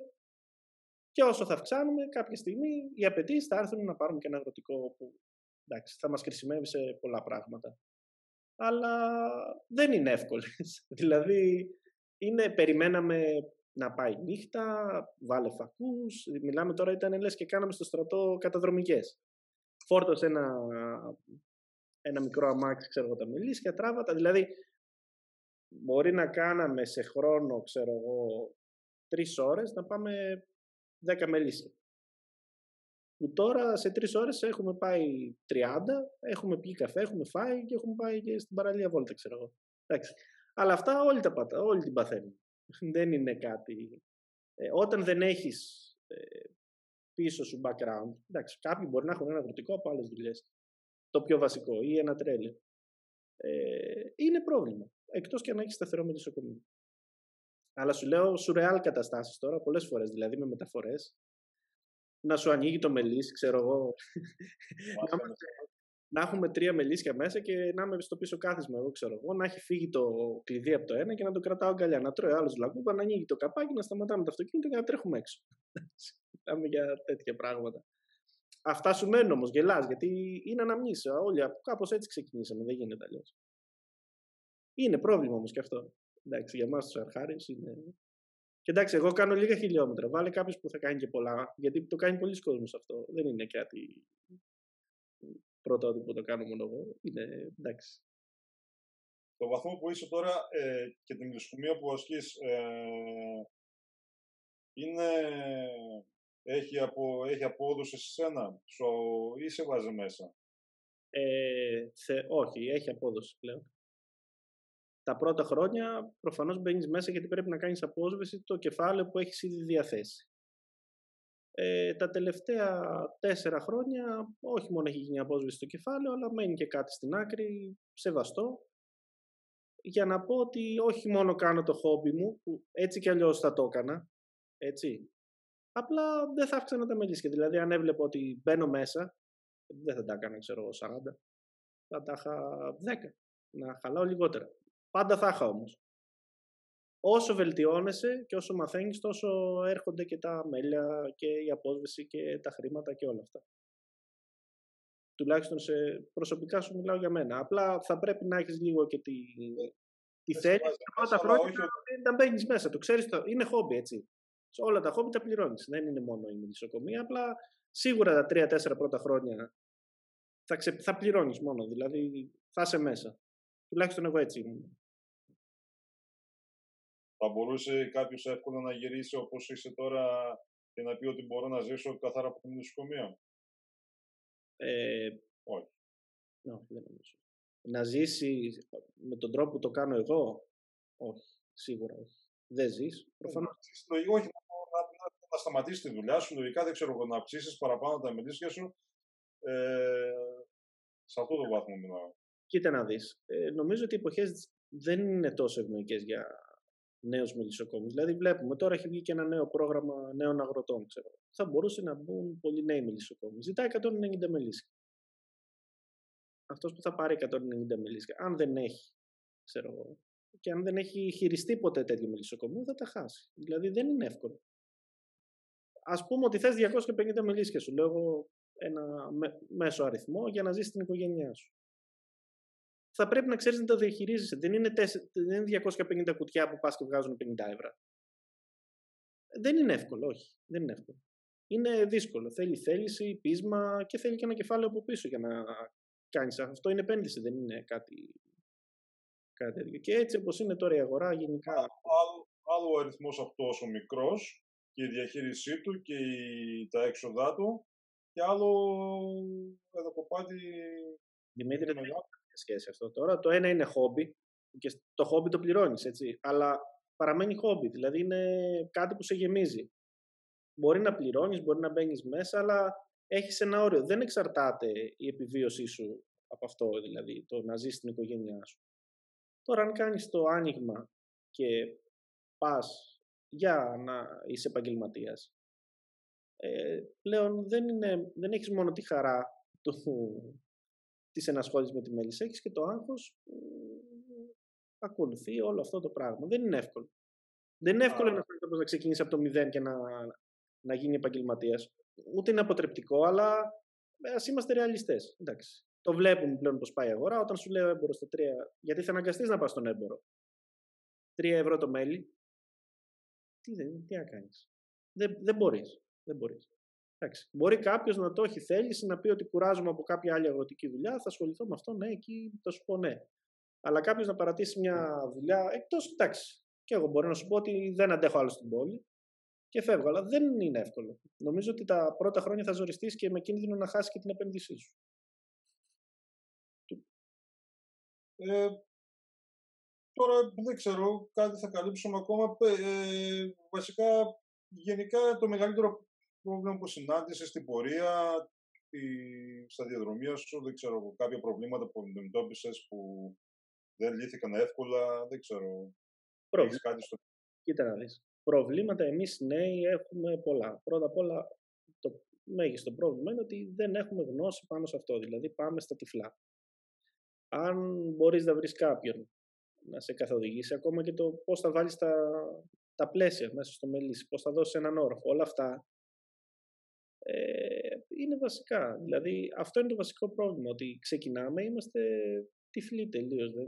και όσο θα αυξάνουμε, κάποια στιγμή οι απαιτήσεις θα έρθουν να πάρουμε και ένα αγροτικό που εντάξει, θα μας χρησιμεύει σε πολλά πράγματα. Αλλά δεν είναι εύκολες. Δηλαδή, είναι, περιμέναμε να πάει νύχτα, βάλε φακούς. Μιλάμε τώρα, ήταν λες και κάναμε στο στρατό καταδρομικές. Φόρτωσε ένα, ένα μικρό αμάξι, ξέρω εγώ, τα μελίσια, τράβατα. Δηλαδή, μπορεί να κάναμε σε χρόνο, ξέρω εγώ, τρεις ώρες να πάμε δέκα μελίσια. Που τώρα σε τρεις ώρες έχουμε πάει τριάντα, έχουμε πιει καφέ, έχουμε φάει και έχουμε πάει και στην παραλία βόλτα, ξέρω εγώ. Εντάξει. Αλλά αυτά όλοι τα πατά, όλοι την παθαίνουν. Δεν είναι κάτι... Ε, όταν δεν έχεις ε, πίσω σου background... Εντάξει, κάποιοι μπορεί να έχουν ένα αγροτικό από άλλες δουλειές. Το πιο βασικό ή ένα τρέλε. Ε, είναι πρόβλημα. Εκτός και αν έχεις σταθερό με νοσοκομείο. Αλλά σου λέω σουρεάλ καταστάσεις τώρα, πολλές φορές. Δηλαδή με μεταφορές. Να σου ανοίγει το μελίσι, ξέρω εγώ. να, είμαστε, να έχουμε τρία μελίσια μέσα και να είμαι στο πίσω κάθισμα, εγώ ξέρω εγώ. Να έχει φύγει το κλειδί από το ένα και να το κρατάω αγκαλιά. Να τρώει άλλο λαγκούπα, να ανοίγει το καπάκι, να σταματάμε το αυτοκίνητο και να τρέχουμε έξω. Μιλάμε για τέτοια πράγματα. Αυτά σου μένουν όμως, γελάς, γιατί είναι αναμνήσεω. Όλοι κάπως έτσι ξεκινήσαμε, δεν γίνεται αλλιώς. Είναι πρόβλημα όμως και αυτό. Εντάξει, για εμάς τους αρχάριους είναι. Και εντάξει, εγώ κάνω λίγα χιλιόμετρα. Βάλε κάποιο που θα κάνει και πολλά, γιατί το κάνει πολλοί κόσμος αυτό. Δεν είναι κάτι πρωτότυπο που το κάνω μόνο εγώ. Είναι εντάξει. Το βαθμό που είσαι τώρα ε, και την γλυσκομία που ασκείς ε, είναι, έχει, απο, έχει απόδοση σε σένα so, ή σε βάζει μέσα? Ε, θε, όχι, έχει απόδοση πλέον. Τα πρώτα χρόνια προφανώς μπαίνεις μέσα γιατί πρέπει να κάνεις απόσβεση το κεφάλαιο που έχεις ήδη διαθέσει. Ε, τα τελευταία τέσσερα χρόνια όχι μόνο έχει γίνει απόσβεση στο κεφάλαιο, αλλά μένει και κάτι στην άκρη, σεβαστό. Για να πω ότι όχι μόνο κάνω το χόμπι μου, που έτσι κι αλλιώς θα το έκανα, έτσι. Απλά δεν θα αύξανα τα μελίσια. Δηλαδή αν έβλεπα ότι μπαίνω μέσα, δεν θα τα έκανα ξέρω σαράντα, θα τα είχα δέκα, να χαλάω λιγότερα. Πάντα θα είχα όμως. Όσο βελτιώνεσαι και όσο μαθαίνεις, τόσο έρχονται και τα μέλια και η απόσβεση και τα χρήματα και όλα αυτά. Τουλάχιστον σε προσωπικά σου μιλάω για μένα. Απλά θα πρέπει να έχεις λίγο και τη, τη θέληση. Τα πρώτα χρόνια να μπαίνεις μέσα. Το ξέρεις, το... είναι χόμπι έτσι. Σε όλα τα χόμπι τα πληρώνεις. Δεν είναι μόνο η μελισσοκομεία. Απλά σίγουρα τα τρία-τέσσερα πρώτα χρόνια θα, ξε... θα πληρώνεις μόνο. Δηλαδή θα είσαι μέσα. Τουλάχιστον εγώ έτσι ήμουν. Θα μπορούσε κάποιος εύκολα να γυρίσει όπως είσαι τώρα και να πει ότι μπορώ να ζήσω καθαρά από την νοσοκομεία? Ε, Όχι. No, δεν νομίζω. Να ζήσει με τον τρόπο που το κάνω εγώ? Όχι. Σίγουρα όχι. Δεν ζεις. Προφανώς. Όχι. Να, να, να σταματήσεις τη δουλειά σου. Λογικά δεν ξέρω εγώ. Να αυξήσεις παραπάνω τα μελίσια σου. Ε, σε αυτό το βάθμο μιλάω. Κοίτα να δεις. Ε, νομίζω ότι οι εποχές δεν είναι τόσο ευνοϊκές για νέους μελισσοκόμους. Δηλαδή, βλέπουμε τώρα έχει βγει και ένα νέο πρόγραμμα νέων αγροτών. Ξέρω. Θα μπορούσε να μπουν πολλοί νέοι μελισσοκόμοι. Ζητά εκατόν ενενήντα μελίσσια. Αυτός που θα πάρει εκατόν ενενήντα μελίσσια, αν δεν έχει, ξέρω, και αν δεν έχει χειριστεί ποτέ τέτοιο μελισσοκομείο, θα τα χάσει. Δηλαδή, δεν είναι εύκολο. Ας πούμε ότι θες διακόσια πενήντα μελίσσια σου, λέω ένα μέσο αριθμό, για να ζεις την οικογένειά σου. Θα πρέπει να ξέρεις να τα διαχειρίζεσαι. Δεν είναι, τέσσερα, δεν είναι διακόσια πενήντα κουτιά που πας και βγάζουν πενήντα ευρώ. Δεν είναι εύκολο, όχι. Δεν είναι εύκολο. Είναι δύσκολο. Θέλει θέληση, πείσμα και θέλει και ένα κεφάλαιο από πίσω για να κάνεις. Αυτό είναι επένδυση, δεν είναι κάτι, κάτι τέτοιο. Και έτσι όπως είναι τώρα η αγορά γενικά. Άλλο, άλλο ο αριθμός αυτός ο μικρός και η διαχείρισή του και η, τα έξοδά του και άλλο εδώ κοπάτι. Δημήτρη, σχέση αυτό τώρα. Το ένα είναι χόμπι και το χόμπι το πληρώνεις, έτσι, αλλά παραμένει χόμπι, δηλαδή είναι κάτι που σε γεμίζει. Μπορεί να πληρώνεις, μπορεί να μπαίνεις μέσα, αλλά έχεις ένα όριο. Δεν εξαρτάται η επιβίωσή σου από αυτό, δηλαδή το να ζεις την οικογένειά σου. Τώρα, αν κάνεις το άνοιγμα και πας για να είσαι επαγγελματίας, ε, πλέον δεν, είναι, δεν έχεις μόνο τη χαρά του της ενασχόλησης με τη μέλισσα, έχεις και το άγχος που ακολουθεί όλο αυτό το πράγμα. Δεν είναι εύκολο. Δεν είναι εύκολο ένας άνθρωπος να ξεκινήσει από το μηδέν και να, να γίνει επαγγελματίας. Ούτε είναι αποτρεπτικό, αλλά ας είμαστε ρεαλιστές. Εντάξει. Το βλέπουμε πλέον πώς πάει η αγορά. Όταν σου λέω έμπορο στα τρία, γιατί θα αναγκαστείς να πας στον έμπορο. Τρία ευρώ το μέλι. Τι, δεν, τι να κάνεις. Δεν, δεν μπορείς. Δεν μπορείς. Εντάξει. Μπορεί κάποιος να το έχει θέληση, να πει ότι κουράζομαι από κάποια άλλη αγροτική δουλειά, θα ασχοληθώ με αυτό, ναι, εκεί θα σου πω ναι. Αλλά κάποιος να παρατήσει μια δουλειά, εκτός, εντάξει, και εγώ μπορώ να σου πω ότι δεν αντέχω άλλο στην πόλη και φεύγω, αλλά δεν είναι εύκολο. Νομίζω ότι τα πρώτα χρόνια θα ζοριστείς και με κίνδυνο να χάσεις και την επένδυσή σου. Ε, τώρα δεν ξέρω, κάτι θα καλύψουμε ακόμα. Ε, βασικά, γενικά το μεγαλύτερο πρόβλημα που συνάντησε στην πορεία, η, στα διαδρομία σου, δεν ξέρω, κάποια προβλήματα που αντιμετώπισες που δεν λύθηκαν εύκολα, δεν ξέρω. Πρόβλημα. Κάτι στο... Κοίτα να δεις. Προβλήματα εμείς νέοι έχουμε πολλά. Πρώτα απ' όλα, το μέγιστο πρόβλημα είναι ότι δεν έχουμε γνώση πάνω σε αυτό. Δηλαδή, πάμε στα τυφλά. Αν μπορείς να βρεις κάποιον να σε καθοδηγήσει, ακόμα και το πώς θα βάλεις τα, τα πλαίσια μέσα στο μελίσι, πώς θα δώσεις έναν όροφο, όλα αυτά. Ε, είναι βασικά. Δηλαδή, αυτό είναι το βασικό πρόβλημα. Ότι ξεκινάμε, είμαστε τυφλοί τελείως. Δεν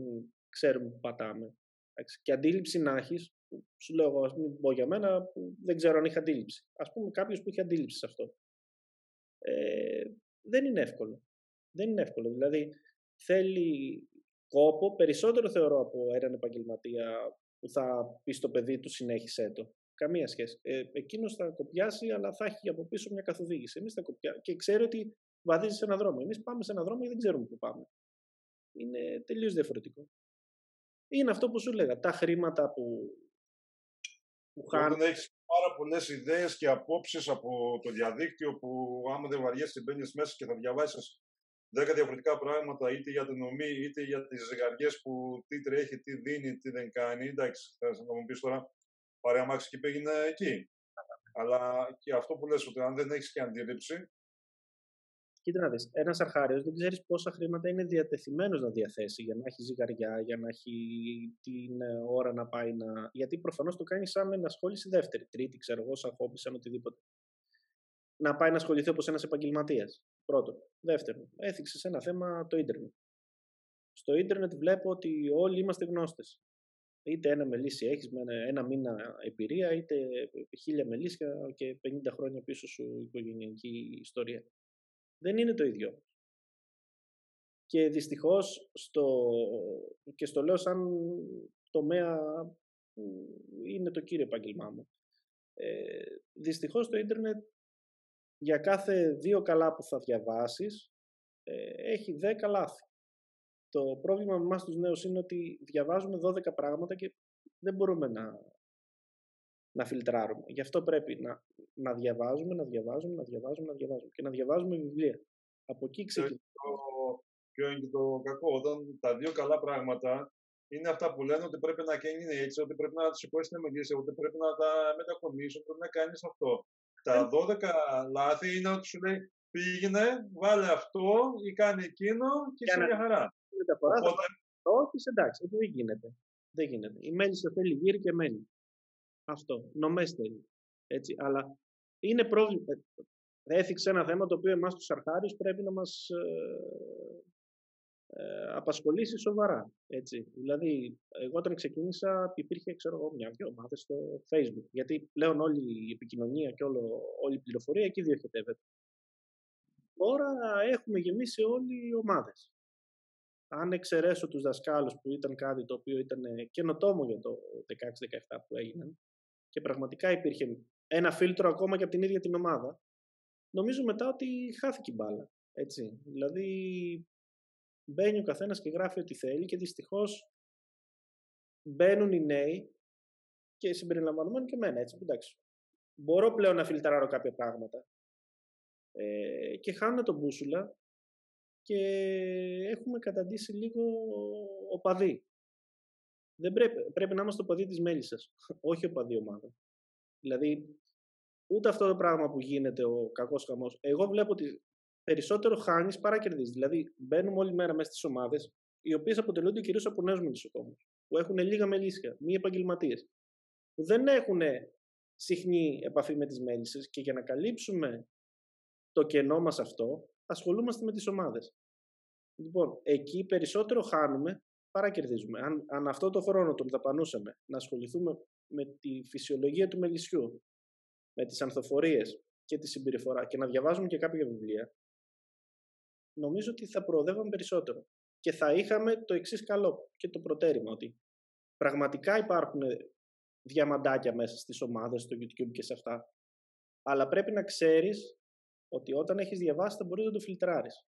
ξέρουμε που πατάμε. Και αντίληψη να έχεις, σου λέω εγώ, ας μην πω για μένα, που δεν ξέρω αν είχα αντίληψη. Ας πούμε, κάποιος που είχε αντίληψη σε αυτό. Ε, δεν είναι εύκολο. Δεν είναι εύκολο. Δηλαδή, θέλει κόπο περισσότερο, θεωρώ, από έναν επαγγελματία που θα πει στο παιδί του συνέχισε το. Καμία σχέση. Ε, εκείνος θα κοπιάσει, αλλά θα έχει από πίσω μια καθοδήγηση. Εμείς θα κοπιάσουμε και ξέρει ότι βαδίζει σε έναν δρόμο. Εμείς πάμε σε έναν δρόμο και δεν ξέρουμε πού πάμε. Είναι τελείως διαφορετικό. Είναι αυτό που σου λέγα. Τα χρήματα που, που χάνουν. Όταν έχεις πάρα πολλές ιδέες και απόψεις από το διαδίκτυο, που άμα δεν βαριέσαι, μπαίνεις μέσα και θα διαβάσεις δέκα διαφορετικά πράγματα, είτε για την νομή, είτε για τις ζυγαριές που τι τρέχει, τι δίνει, τι δεν κάνει. Εντάξει, θα μου πεις τώρα. Πάρε αμάξι και πήγαινε εκεί. Αλλά και αυτό που λες, ότι αν δεν έχεις και αντίληψη. Κοίτα να δεις, ένας αρχάριος δεν ξέρεις πόσα χρήματα είναι διατεθειμένος να διαθέσει για να έχει ζυγαριά, για να έχει την ώρα να πάει να. Γιατί προφανώς το κάνει σαν ενασχόληση δεύτερη, τρίτη, ξέρω εγώ, σαν χόμπι, σαν οτιδήποτε. Να πάει να ασχοληθεί όπως ένας επαγγελματίας. Πρώτον. Δεύτερον, έθιξε σε ένα θέμα το ίντερνετ. Στο ίντερνετ βλέπω ότι όλοι είμαστε γνώστες. Είτε ένα μελίσι έχεις με ένα μήνα εμπειρία, είτε χίλια μελίσια και πενήντα χρόνια πίσω σου οικογενειακή ιστορία. Δεν είναι το ίδιο. Και δυστυχώς, στο, και στο λέω σαν τομέα, είναι το κύριο επάγγελμά μου. Ε, δυστυχώς το ίντερνετ, για κάθε δύο καλά που θα διαβάσεις, ε, έχει δέκα λάθη. Το πρόβλημα με εμάς τους νέους είναι ότι διαβάζουμε δώδεκα πράγματα και δεν μπορούμε να, να φιλτράρουμε. Γι' αυτό πρέπει να, να διαβάζουμε, να διαβάζουμε, να διαβάζουμε, να διαβάζουμε και να διαβάζουμε βιβλία. Από εκεί ξεκινάμε. Το, Ποιο είναι το κακό, όταν τα δύο καλά πράγματα είναι αυτά που λένε ότι πρέπει να γίνει έτσι, ότι πρέπει να του σηκώσει την εμμεγίση, ότι πρέπει να τα μετακομίσει, ότι πρέπει να κάνει αυτό. Τα δώδεκα λάθη είναι ότι σου λέει πήγαινε, βάλε αυτό ή κάνει εκείνο και είσαι μια χαρά. Μεταφορά, οπότε... Όχι, εντάξει, δεν γίνεται. Δεν γίνεται. Η μέλη σε θέλει γύρι και μένει. Αυτό. Νομές θέλει. Έτσι, αλλά είναι πρόβλημα. Έθιξε ένα θέμα το οποίο εμάς τους αρχάριους πρέπει να μας ε, ε, απασχολήσει σοβαρά. Έτσι. Δηλαδή, εγώ όταν ξεκίνησα υπήρχε ξέρω, μια-δυο ομάδες στο Facebook. Γιατί πλέον όλη η επικοινωνία και όλο, όλη η πληροφορία εκεί διοχετεύεται. Τώρα έχουμε γεμίσει όλοι οι ομάδες. Αν εξαιρέσω τους δασκάλους που ήταν κάτι το οποίο ήταν καινοτόμο για το δεκαέξι δεκαεπτά που έγιναν και πραγματικά υπήρχε ένα φίλτρο ακόμα και από την ίδια την ομάδα, νομίζω μετά ότι χάθηκε η μπάλα. Έτσι. Δηλαδή, μπαίνει ο καθένας και γράφει ό,τι θέλει και δυστυχώς μπαίνουν οι νέοι και συμπεριλαμβανομένοι και εμένα. Έτσι. Εντάξει. Μπορώ πλέον να φιλτράρω κάποια πράγματα ε, και χάνω τον μπούσουλα και έχουμε καταντήσει λίγο οπαδοί. Δεν πρέπει, πρέπει να είμαστε οπαδοί της μέλισσας, όχι οπαδοί ομάδα. Δηλαδή, ούτε αυτό το πράγμα που γίνεται ο κακός χαμός. Εγώ βλέπω ότι περισσότερο χάνεις παρά κερδίζεις. Δηλαδή, μπαίνουμε όλη μέρα μέσα στις ομάδες, οι οποίες αποτελούνται κυρίως από νέους μελισσοκόμους, που έχουν λίγα μελίσια, μη επαγγελματίες, που δεν έχουν συχνή επαφή με τις μέλισσες και για να καλύψουμε το κενό μας αυτό, ασχολούμαστε με τις ομάδες. Λοιπόν, εκεί περισσότερο χάνουμε παρά κερδίζουμε. Αν, αν αυτό το χρόνο τον δαπανούσαμε να ασχοληθούμε με τη φυσιολογία του μελισσιού, με τις ανθοφορίες και τη συμπεριφορά και να διαβάζουμε και κάποια βιβλία, νομίζω ότι θα προοδεύαμε περισσότερο. Και θα είχαμε το εξής καλό και το προτέρημα, ότι πραγματικά υπάρχουν διαμαντάκια μέσα στις ομάδες, στο YouTube και σε αυτά, αλλά πρέπει να ξέρεις ότι όταν έχεις διαβάσει θα μπορείς να το φιλτράρεις.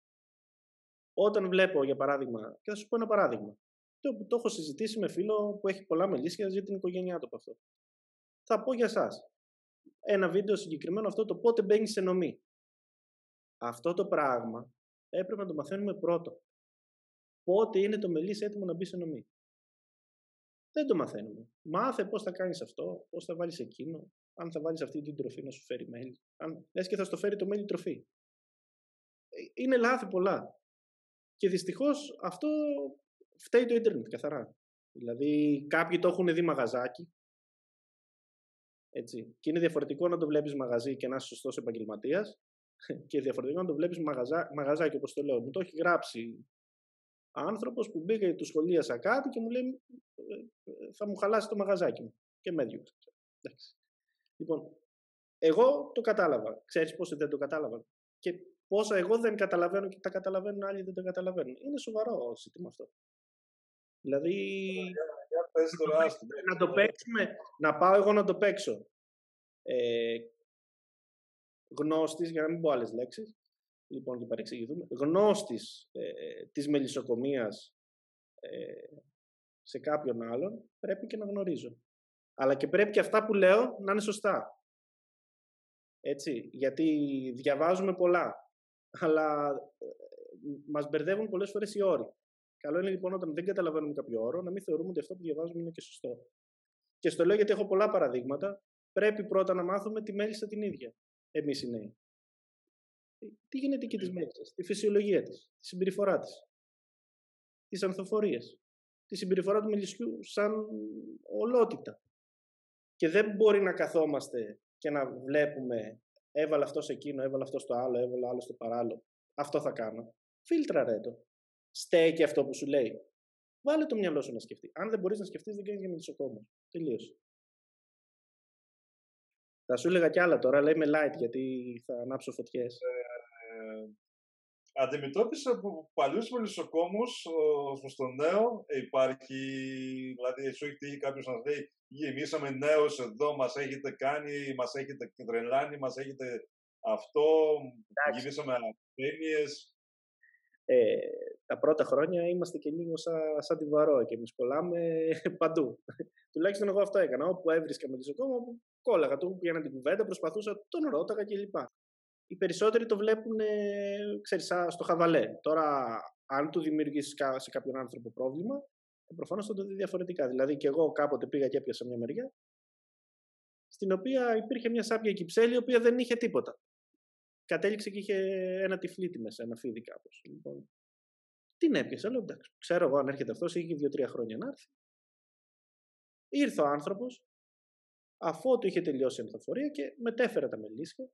Όταν βλέπω, για παράδειγμα, και θα σου πω ένα παράδειγμα, το που το έχω συζητήσει με φίλο που έχει πολλά μελίσια, ζει την οικογένειά του από αυτό. Θα πω για εσάς ένα βίντεο συγκεκριμένο, αυτό το πότε μπαίνει σε νομή. Αυτό το πράγμα έπρεπε να το μαθαίνουμε πρώτο. Πότε είναι το μελίσι έτοιμο να μπει σε νομή. Δεν το μαθαίνουμε. Μάθε πώς θα κάνεις αυτό, πώς θα βάλεις εκείνο, αν θα βάλεις αυτή την τροφή να σου φέρει μέλι. Αν λες και θα στο φέρει το μέλι τροφή. Είναι λάθη πολλά. Και δυστυχώς αυτό φταίει το ίντερνετ καθαρά. Δηλαδή κάποιοι το έχουν δει μαγαζάκι. Έτσι. Και είναι διαφορετικό να το βλέπεις μαγαζί και να είσαι σωστός επαγγελματίας και διαφορετικό να το βλέπεις μαγαζά, μαγαζάκι, όπως το λέω. Μου το έχει γράψει άνθρωπος που μπήκε, του σχολίασα κάτι και μου λέει θα μου χαλάσει το μαγαζάκι μου και με έδιωξε. Λοιπόν, εγώ το κατάλαβα. Ξέρεις πόσοι δεν το κατάλαβαν. Και πόσα εγώ δεν καταλαβαίνω και τα καταλαβαίνουν άλλοι δεν τα καταλαβαίνουν. Είναι σοβαρό ζήτημα αυτό. Δηλαδή... Να το παίξουμε, να πάω εγώ να το παίξω ε, γνώστης, για να μην πω άλλες λέξεις, λοιπόν και παρεξηγηθούμε, γνώστης ε, της μελισσοκομείας ε, σε κάποιον άλλον, πρέπει και να γνωρίζω. Αλλά και πρέπει και αυτά που λέω να είναι σωστά. Έτσι, γιατί διαβάζουμε πολλά, αλλά ε, μας μπερδεύουν πολλές φορές οι όροι. Καλό είναι λοιπόν όταν δεν καταλαβαίνουμε κάποιο όρο να μην θεωρούμε ότι αυτό που διαβάζουμε είναι και σωστό. Και στο λέω γιατί έχω πολλά παραδείγματα. Πρέπει πρώτα να μάθουμε τη μέλισσα την ίδια. Εμείς οι νέοι. Τι γενετική της μέλισσας, τη φυσιολογία της, τη συμπεριφορά της, τις ανθοφορίες, τη συμπεριφορά του μελισσιού σαν ολότητα. Και δεν μπορεί να καθόμαστε και να βλέπουμε έβαλα αυτό σε εκείνο, έβαλα αυτό στο άλλο, έβαλα άλλο στο παράλληλο. Αυτό θα κάνω. Φίλτραρε το. Στέκει αυτό που σου λέει. Βάλε το μυαλό σου να σκεφτεί. Αν δεν μπορείς να σκεφτείς, δεν κάνεις για μελισσοκόμο. Τελείωσε. Θα σου έλεγα κι άλλα τώρα, αλλά είμαι light γιατί θα ανάψω φωτιές. Ε, ε, αντιμετώπισα από παλιούς μελισσοκόμους προς τον νέο. Υπάρχει, δηλαδή, σου έχει τύχει κάποιος να λέει γεμίσαμε νέος εδώ, μας έχετε κάνει, μας έχετε τρελάνει, μας έχετε αυτό, γεμίσαμε ασθένειες. Ε, τα πρώτα χρόνια είμαστε και λίγο σαν, σαν τη Βαρόα και εμείς κολλάμε παντού. Τουλάχιστον εγώ αυτό έκανα. Όπου έβρισκα μελισσοκόμο, όπου κόλλαγα. Του πήγαινα την κουβέντα, προσπαθούσα, τον ρώταγα κλπ. Οι περισσότεροι το βλέπουν, ε, ξέρεις, στο χαβαλέ. Τώρα, αν του δημιουργήσει σε κάποιον άνθρωπο πρόβλημα, προφανώς θα το δει διαφορετικά. Δηλαδή, και εγώ κάποτε πήγα και έπιασα μια μεριά, στην οποία υπήρχε μια σάπια κυψέλη, η οποία δεν είχε τίποτα. Κατέληξε και είχε ένα τυφλίτι μέσα, ένα φίδι κάπως. Λοιπόν, την έπιασα, αλλά εντάξει, ξέρω εγώ αν έρχεται αυτός, είχε δύο τρία χρόνια να έρθει. Ήρθε ο άνθρωπος, αφού του είχε τελειώσει η ανθοφορία και μετέφερα τα μελίσια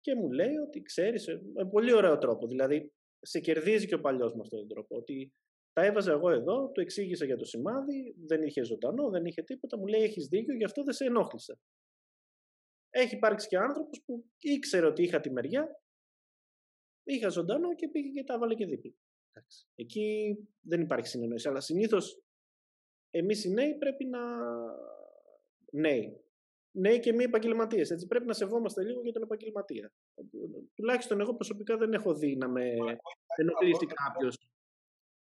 και μου λέει ότι ξέρεις, με πολύ ωραίο τρόπο, δηλαδή σε κερδίζει και ο παλιός με αυτόν τον τρόπο, ότι τα έβαζα εγώ εδώ, του εξήγησα για το σημάδι, δεν είχε ζωντανό, δεν είχε τίποτα, μου λέει έχεις δίκιο, γι' αυτό δεν σε ενόχλησα. Έχει υπάρξει και άνθρωπος που ήξερε ότι είχα τη μεριά, είχα ζωντανό και πήγε και τα βάλε και δίπλα. Εκεί δεν υπάρχει συνεννόηση, αλλά συνήθως εμείς οι νέοι πρέπει να... νέοι. Νέοι και μη επαγγελματίες, έτσι. Πρέπει να σεβόμαστε λίγο για τον επαγγελματία. Τουλάχιστον εγώ προσωπικά δεν έχω δει να με ενοχλήσει κάποιος.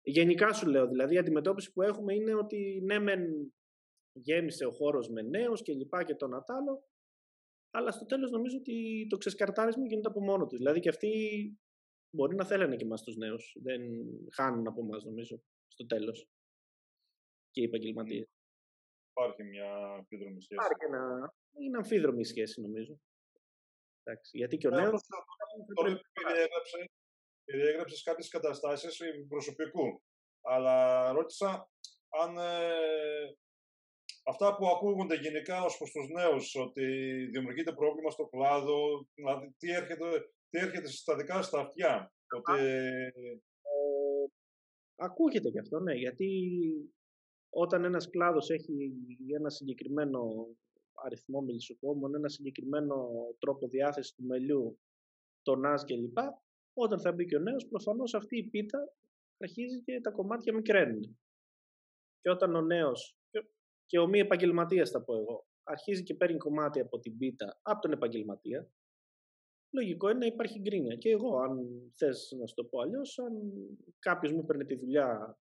Γενικά σου λέω, δηλαδή, η αντιμετώπιση που έχουμε είναι ότι ναι, μεν γέμισε ο χώρος με νέους και λοιπά και τον ατάλλο, αλλά στο τέλος νομίζω ότι το ξεσκαρτάρισμα γίνεται από μόνο του. Δηλαδή και αυτοί μπορεί να θέλανε και εμάς τους νέους. Δεν χάνουν από εμάς, νομίζω, στο τέλος. Και οι επαγγελματίες. Υπάρχει μια αμφίδρομη σχέση. Υπάρχει ένα... Είναι αμφίδρομη η σχέση, νομίζω. Εντάξει, γιατί και ο νέος... Τώρα περιέγραψες κάποιες καταστάσεις προσωπικού, αλλά ρώτησα αν ε, αυτά που ακούγονται γενικά ως προς τους νέους, ότι δημιουργείται πρόβλημα στο κλάδο, δηλαδή τι έρχεται, τι έρχεται συστατικά στα αυτιά. Ότι... Ε, ακούγεται και αυτό, ναι, γιατί όταν ένας κλάδος έχει ένα συγκεκριμένο αριθμό μελισσοκόμων, ένα συγκεκριμένο τρόπο διάθεσης του μελιού, τονάζ κλπ, όταν θα μπει και ο νέος, προφανώς αυτή η πίτα αρχίζει και τα κομμάτια μικραίνουν. Και όταν ο νέος, και ο μη επαγγελματίας θα πω εγώ, αρχίζει και παίρνει κομμάτι από την πίτα, από τον επαγγελματία, λογικό είναι να υπάρχει γκρίνια. Και εγώ, αν θες να σου το πω αλλιώς, αν κάποιος μου παίρνει τη δουλειά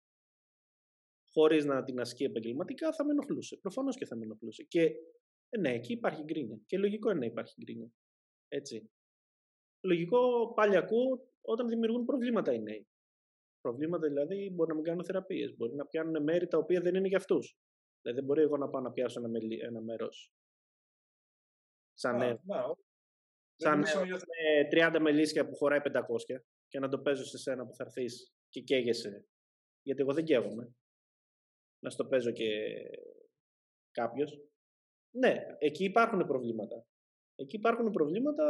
χωρίς να την ασκεί επαγγελματικά, θα με ενοχλούσε. Προφανώς και θα με ενοχλούσε. Και ναι, εκεί υπάρχει γκρίνια. Και λογικό είναι να υπάρχει γκρίνια. Έτσι. Λογικό πάλι ακούω όταν δημιουργούν προβλήματα οι νέοι. Προβλήματα δηλαδή μπορεί να μην κάνουν θεραπείες, μπορεί να πιάνουν μέρη τα οποία δεν είναι για αυτούς. Δηλαδή δεν μπορεί εγώ να πάω να πιάσω ένα, μελί, ένα μέρος. Σαν να, νέο. Ναι. Σαν νέο, με τριάντα μελίσια που χωράει πεντακόσια και να το παίζω σε σένα που θα έρθεις και καίγεσαι. Γιατί εγώ δεν καίγομαι. Να στο παίζω και κάποιος. Ναι, εκεί υπάρχουν προβλήματα. Εκεί υπάρχουν προβλήματα.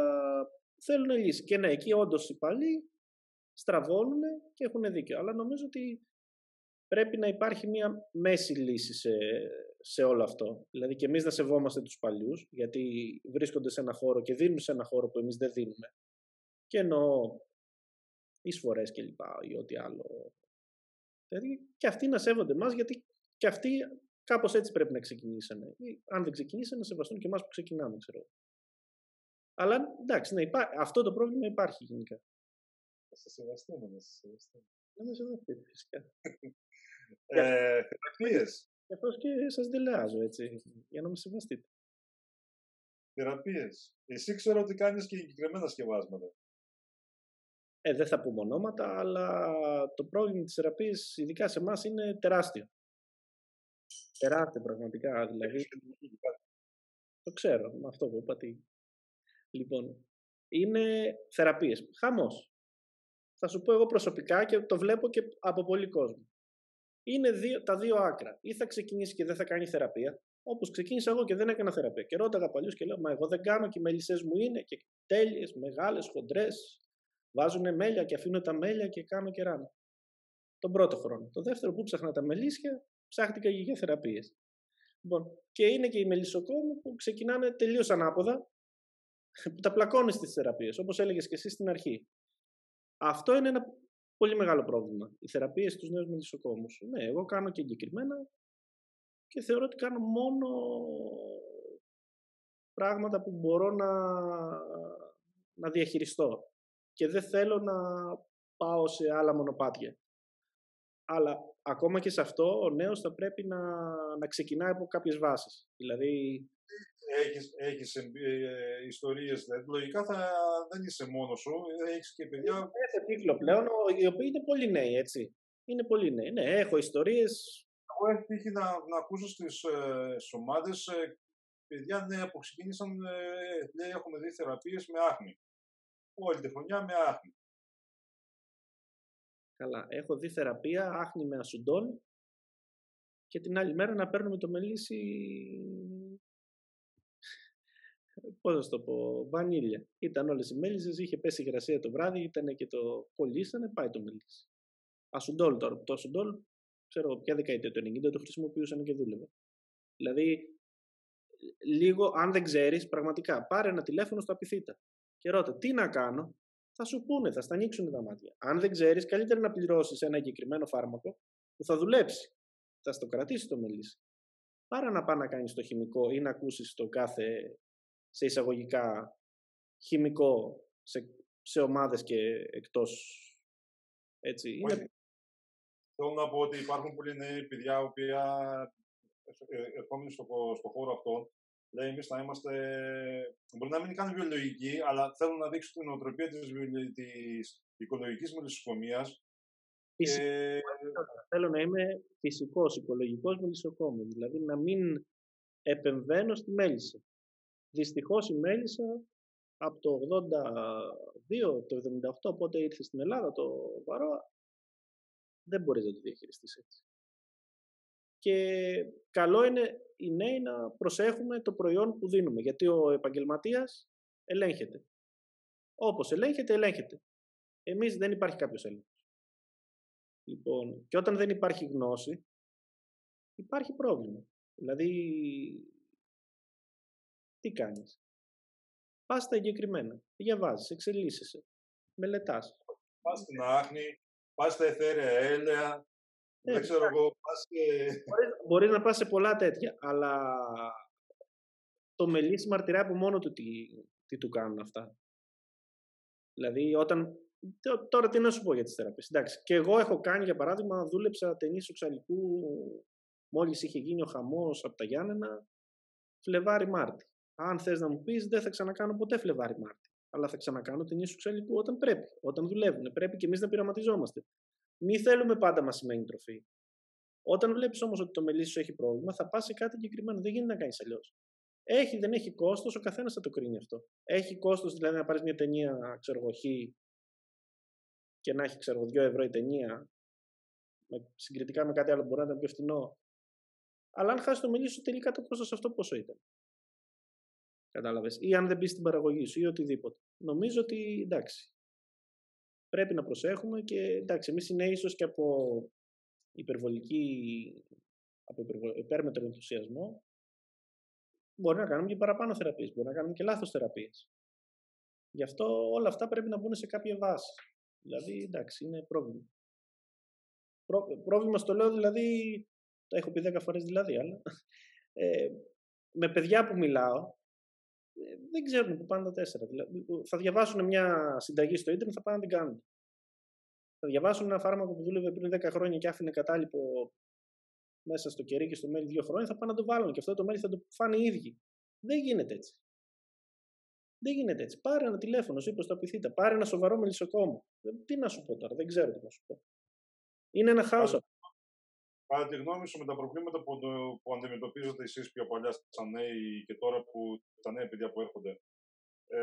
Θέλουν λύση. Και ναι, εκεί όντως οι παλιοί στραβώνουν και έχουν δίκιο. Αλλά νομίζω ότι πρέπει να υπάρχει μια μέση λύση σε, σε όλο αυτό. Δηλαδή και εμείς να σεβόμαστε τους παλιούς, γιατί βρίσκονται σε ένα χώρο και δίνουν σε ένα χώρο που εμείς δεν δίνουμε. Και εννοώ εισφορές και λοιπά ή ό,τι άλλο. Δηλαδή και αυτοί να σέβονται εμάς, γιατί και αυτοί κάπως έτσι πρέπει να ξεκινήσανε. Ή, αν δεν ξεκινήσανε, να σεβαστούν και εμάς που ξεκινάμε, ξέρω. Αλλά εντάξει, ναι, υπά... αυτό το πρόβλημα υπάρχει γενικά. Θα σε σεβαστούμε, να σε σεβαστούμε. Να με σεβαστείτε, φυσικά. Θεραπείες. Γι' αυτό και σας δηλάζω, έτσι, για να με σεβαστείτε. Θεραπείες. Εσύ ξέρω ότι κάνεις και συγκεκριμένα σκευάσματα. Ε, δεν θα πούμε ονόματα, αλλά το πρόβλημα της θεραπείας, ειδικά σε εμάς, είναι τεράστιο. Τεράστιο, πραγματικά, δηλαδή. Το ξέρω, με αυτό που είπα, τι... Λοιπόν, είναι θεραπείες. Χαμός. Θα σου πω εγώ προσωπικά και το βλέπω και από πολλοί κόσμο. Είναι δύο, τα δύο άκρα. Ή θα ξεκινήσει και δεν θα κάνει θεραπεία, όπως ξεκίνησα εγώ και δεν έκανα θεραπεία. Και ρώταγα παλιούς και λέω, μα εγώ δεν κάνω και οι μελισσές μου είναι και τέλειες, μεγάλες, χοντρές. Βάζουν μέλια και αφήνω τα μέλια και κάνω και ράνω. Τον πρώτο χρόνο. Το δεύτερο που ψάχνα τα μελίσια, ψάχτηκα για θεραπείες. Λοιπόν, και είναι και οι μελισσοκόμοι που ξεκινάνε τελείως ανάποδα. Που τα πλακώνεις στις θεραπείες, όπως έλεγες και εσύ στην αρχή. Αυτό είναι ένα πολύ μεγάλο πρόβλημα. Οι θεραπείες στους νέους μελισσοκόμους. Ναι, εγώ κάνω και εγκεκριμένα και θεωρώ ότι κάνω μόνο πράγματα που μπορώ να, να διαχειριστώ. Και δεν θέλω να πάω σε άλλα μονοπάτια. Αλλά ακόμα και σε αυτό, ο νέος θα πρέπει να, να ξεκινάει από κάποιες βάσεις. Δηλαδή... έχεις, έχεις ε, ε, ιστορίες, δηλαδή, λογικά θα, δεν είσαι μόνος σου, έχεις και παιδιά. Έχεις σε κύκλο πλέον, οι οποίοι είναι πολύ νέοι, έτσι. Είναι πολύ νέοι, ναι, έχω ιστορίες. Εγώ έχω τύχει να, να ακούσω στις ε, ομάδες, ε, παιδιά νέα που ξεκίνησαν, ε, λέει, έχουμε δει θεραπείες με άχνη. Όλη τη χρονιά με άχνη. Καλά, έχω δει θεραπεία, άχνη με ασουντών και την άλλη μέρα να παίρνουμε το μελίσι, πώς θα το πω, βανίλια. Ήταν όλες οι μέλισσες, είχε πέσει η υγρασία το βράδυ, ήταν και το κολλήσανε, πάει το μελίσι. Ασουντόλ τώρα, το ασουντόλ, ξέρω ποια δεκαετία του ενενήντα το χρησιμοποιούσαν και δούλευε. Δηλαδή, λίγο, αν δεν ξέρεις, πραγματικά, πάρε ένα τηλέφωνο στο Α Π Θ και ρώτα, τι να κάνω. Θα σου πούνε, θα στα ανοίξουν τα μάτια. Αν δεν ξέρεις, καλύτερα να πληρώσεις ένα εγκεκριμένο φάρμακο που θα δουλέψει. Θα στο κρατήσει το μελίσι. Παρά να πάει να κάνεις το χημικό ή να ακούσεις το κάθε, σε εισαγωγικά, χημικό σε, σε ομάδες και εκτός. Έτσι. Είναι... Θέλω να πω ότι υπάρχουν πολλοί νέοι παιδιά, οποία ερχόμενοι στον στο χώρο αυτό, λέει, εμείς θα είμαστε, μπορεί να μην κάνει βιολογική, αλλά θέλουν να δείξουν την οτροπία της, της οικολογικής μελισσοκομείας. Φυσικό, και... Θέλω να είμαι φυσικός, οικολογικός μελισσοκόμος, δηλαδή να μην επεμβαίνω στη μέλισσα. Δυστυχώς η μέλισσα από το ογδόντα δύο, το εβδομήντα οκτώ, πότε ήρθε στην Ελλάδα το Βαρόα, δεν μπορείς να το διαχειριστείς έτσι. Και καλό είναι οι νέοι να προσέχουμε το προϊόν που δίνουμε, γιατί ο επαγγελματίας ελέγχεται. Όπως ελέγχεται, ελέγχεται. Εμείς δεν υπάρχει κάποιος έλεγχος. Λοιπόν, και όταν δεν υπάρχει γνώση, υπάρχει πρόβλημα. Δηλαδή, τι κάνεις. Πας στα εγκεκριμένα, διαβάζεις, εξελίσσεσαι, μελετάς. Πας στην άχνη, πας στα αιθέρια έλαια. Ε, δεν ξέρω εγώ, πας και... Μπορείς, μπορείς να πας σε πολλά τέτοια, αλλά το μελίσι μαρτυράει από μόνο του τι, τι του κάνουν αυτά. Δηλαδή, όταν... Τώρα τι να σου πω για τις θεραπείες. Εντάξει, και εγώ έχω κάνει, για παράδειγμα, δούλεψα ταινίσου Ξαλικού, μόλις είχε γίνει ο χαμός από τα Γιάννενα, Φλεβάρι-Μάρτι. Αν θες να μου πεις, δεν θα ξανακάνω ποτέ Φλεβάρι-Μάρτι, αλλά θα ξανακάνω ταινίσου Ξαλικού όταν πρέπει, όταν δουλεύουν. Πρέπει και εμείς να πειραματιζόμαστε. Μη θέλουμε πάντα μας σημαίνει τροφή. Όταν βλέπεις όμως ότι το μελίσι σου έχει πρόβλημα, θα πας σε κάτι εγκεκριμένο. Δεν γίνεται να κάνεις αλλιώς. Έχει, δεν έχει κόστος, ο καθένας θα το κρίνει αυτό. Έχει κόστος, δηλαδή, να πάρεις μια ταινία, ξέρω εγώ, χ, και να έχει, ξέρω, δύο ευρώ η ταινία, συγκριτικά με κάτι άλλο που μπορεί να ήταν πιο φθηνό. Αλλά αν χάσεις το μελίσι σου, τελικά το κόστος αυτό πόσο ήταν. Κατάλαβες. Ή αν δεν μπεις στην παραγωγή σου ή οτιδήποτε. Νομίζω ότι εντάξει. Πρέπει να προσέχουμε και εντάξει, εμείς είναι ίσως και από υπερβολική, από υπέρμετρο ενθουσιασμό, μπορεί να κάνουμε και παραπάνω θεραπείες, μπορεί να κάνουμε και λάθος θεραπείες. Γι' αυτό όλα αυτά πρέπει να μπουν σε κάποια βάση. Δηλαδή, εντάξει, είναι πρόβλημα. Πρό, πρόβλημα στο λέω, δηλαδή, το έχω πει δέκα φορές δηλαδή, αλλά ε, με παιδιά που μιλάω, δεν ξέρουν που πάνε τα τέσσερα. Δηλαδή, θα διαβάσουν μια συνταγή στο ίντερνετ, θα πάνε να την κάνουν. Θα διαβάσουν ένα φάρμακο που δούλευε πριν δέκα χρόνια και άφηνε κατάλοιπο μέσα στο κερί και στο μέλι δύο χρόνια, θα πάνε να το βάλουν. Και αυτό το μέλι θα το φάνε οι ίδιοι. Δεν γίνεται έτσι. Δεν γίνεται έτσι. Πάρε ένα τηλέφωνο, σου είπε στο Α Π Θ, πάρε ένα σοβαρό μελισσοκόμο. Τι να σου πω τώρα, δεν ξέρω τι να σου πω. Είναι ένα χάος αυτό. Κατά τη γνώμη σου, με τα προβλήματα που, το, που αντιμετωπίζετε εσείς πιο παλιά σαν νέοι και τώρα που τα νέα παιδιά που έρχονται, ε,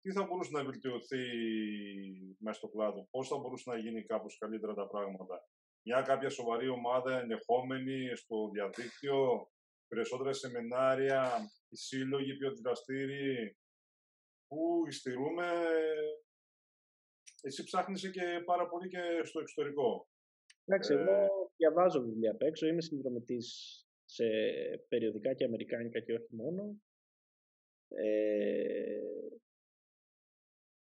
τι θα μπορούσε να βελτιωθεί μέσα στο κλάδο, πώς θα μπορούσε να γίνει κάπως καλύτερα τα πράγματα, μια κάποια σοβαρή ομάδα ενεχόμενη στο διαδίκτυο, περισσότερα σεμινάρια, οι σύλλογοι πιο δραστήριοι, που ειστηρούμε, εσύ ψάχνεις και πάρα πολύ και στο εξωτερικό. Εντάξει, εγώ διαβάζω βιβλία απ' έξω, είμαι συνδρομητής σε περιοδικά και αμερικάνικα και όχι μόνο. Ε,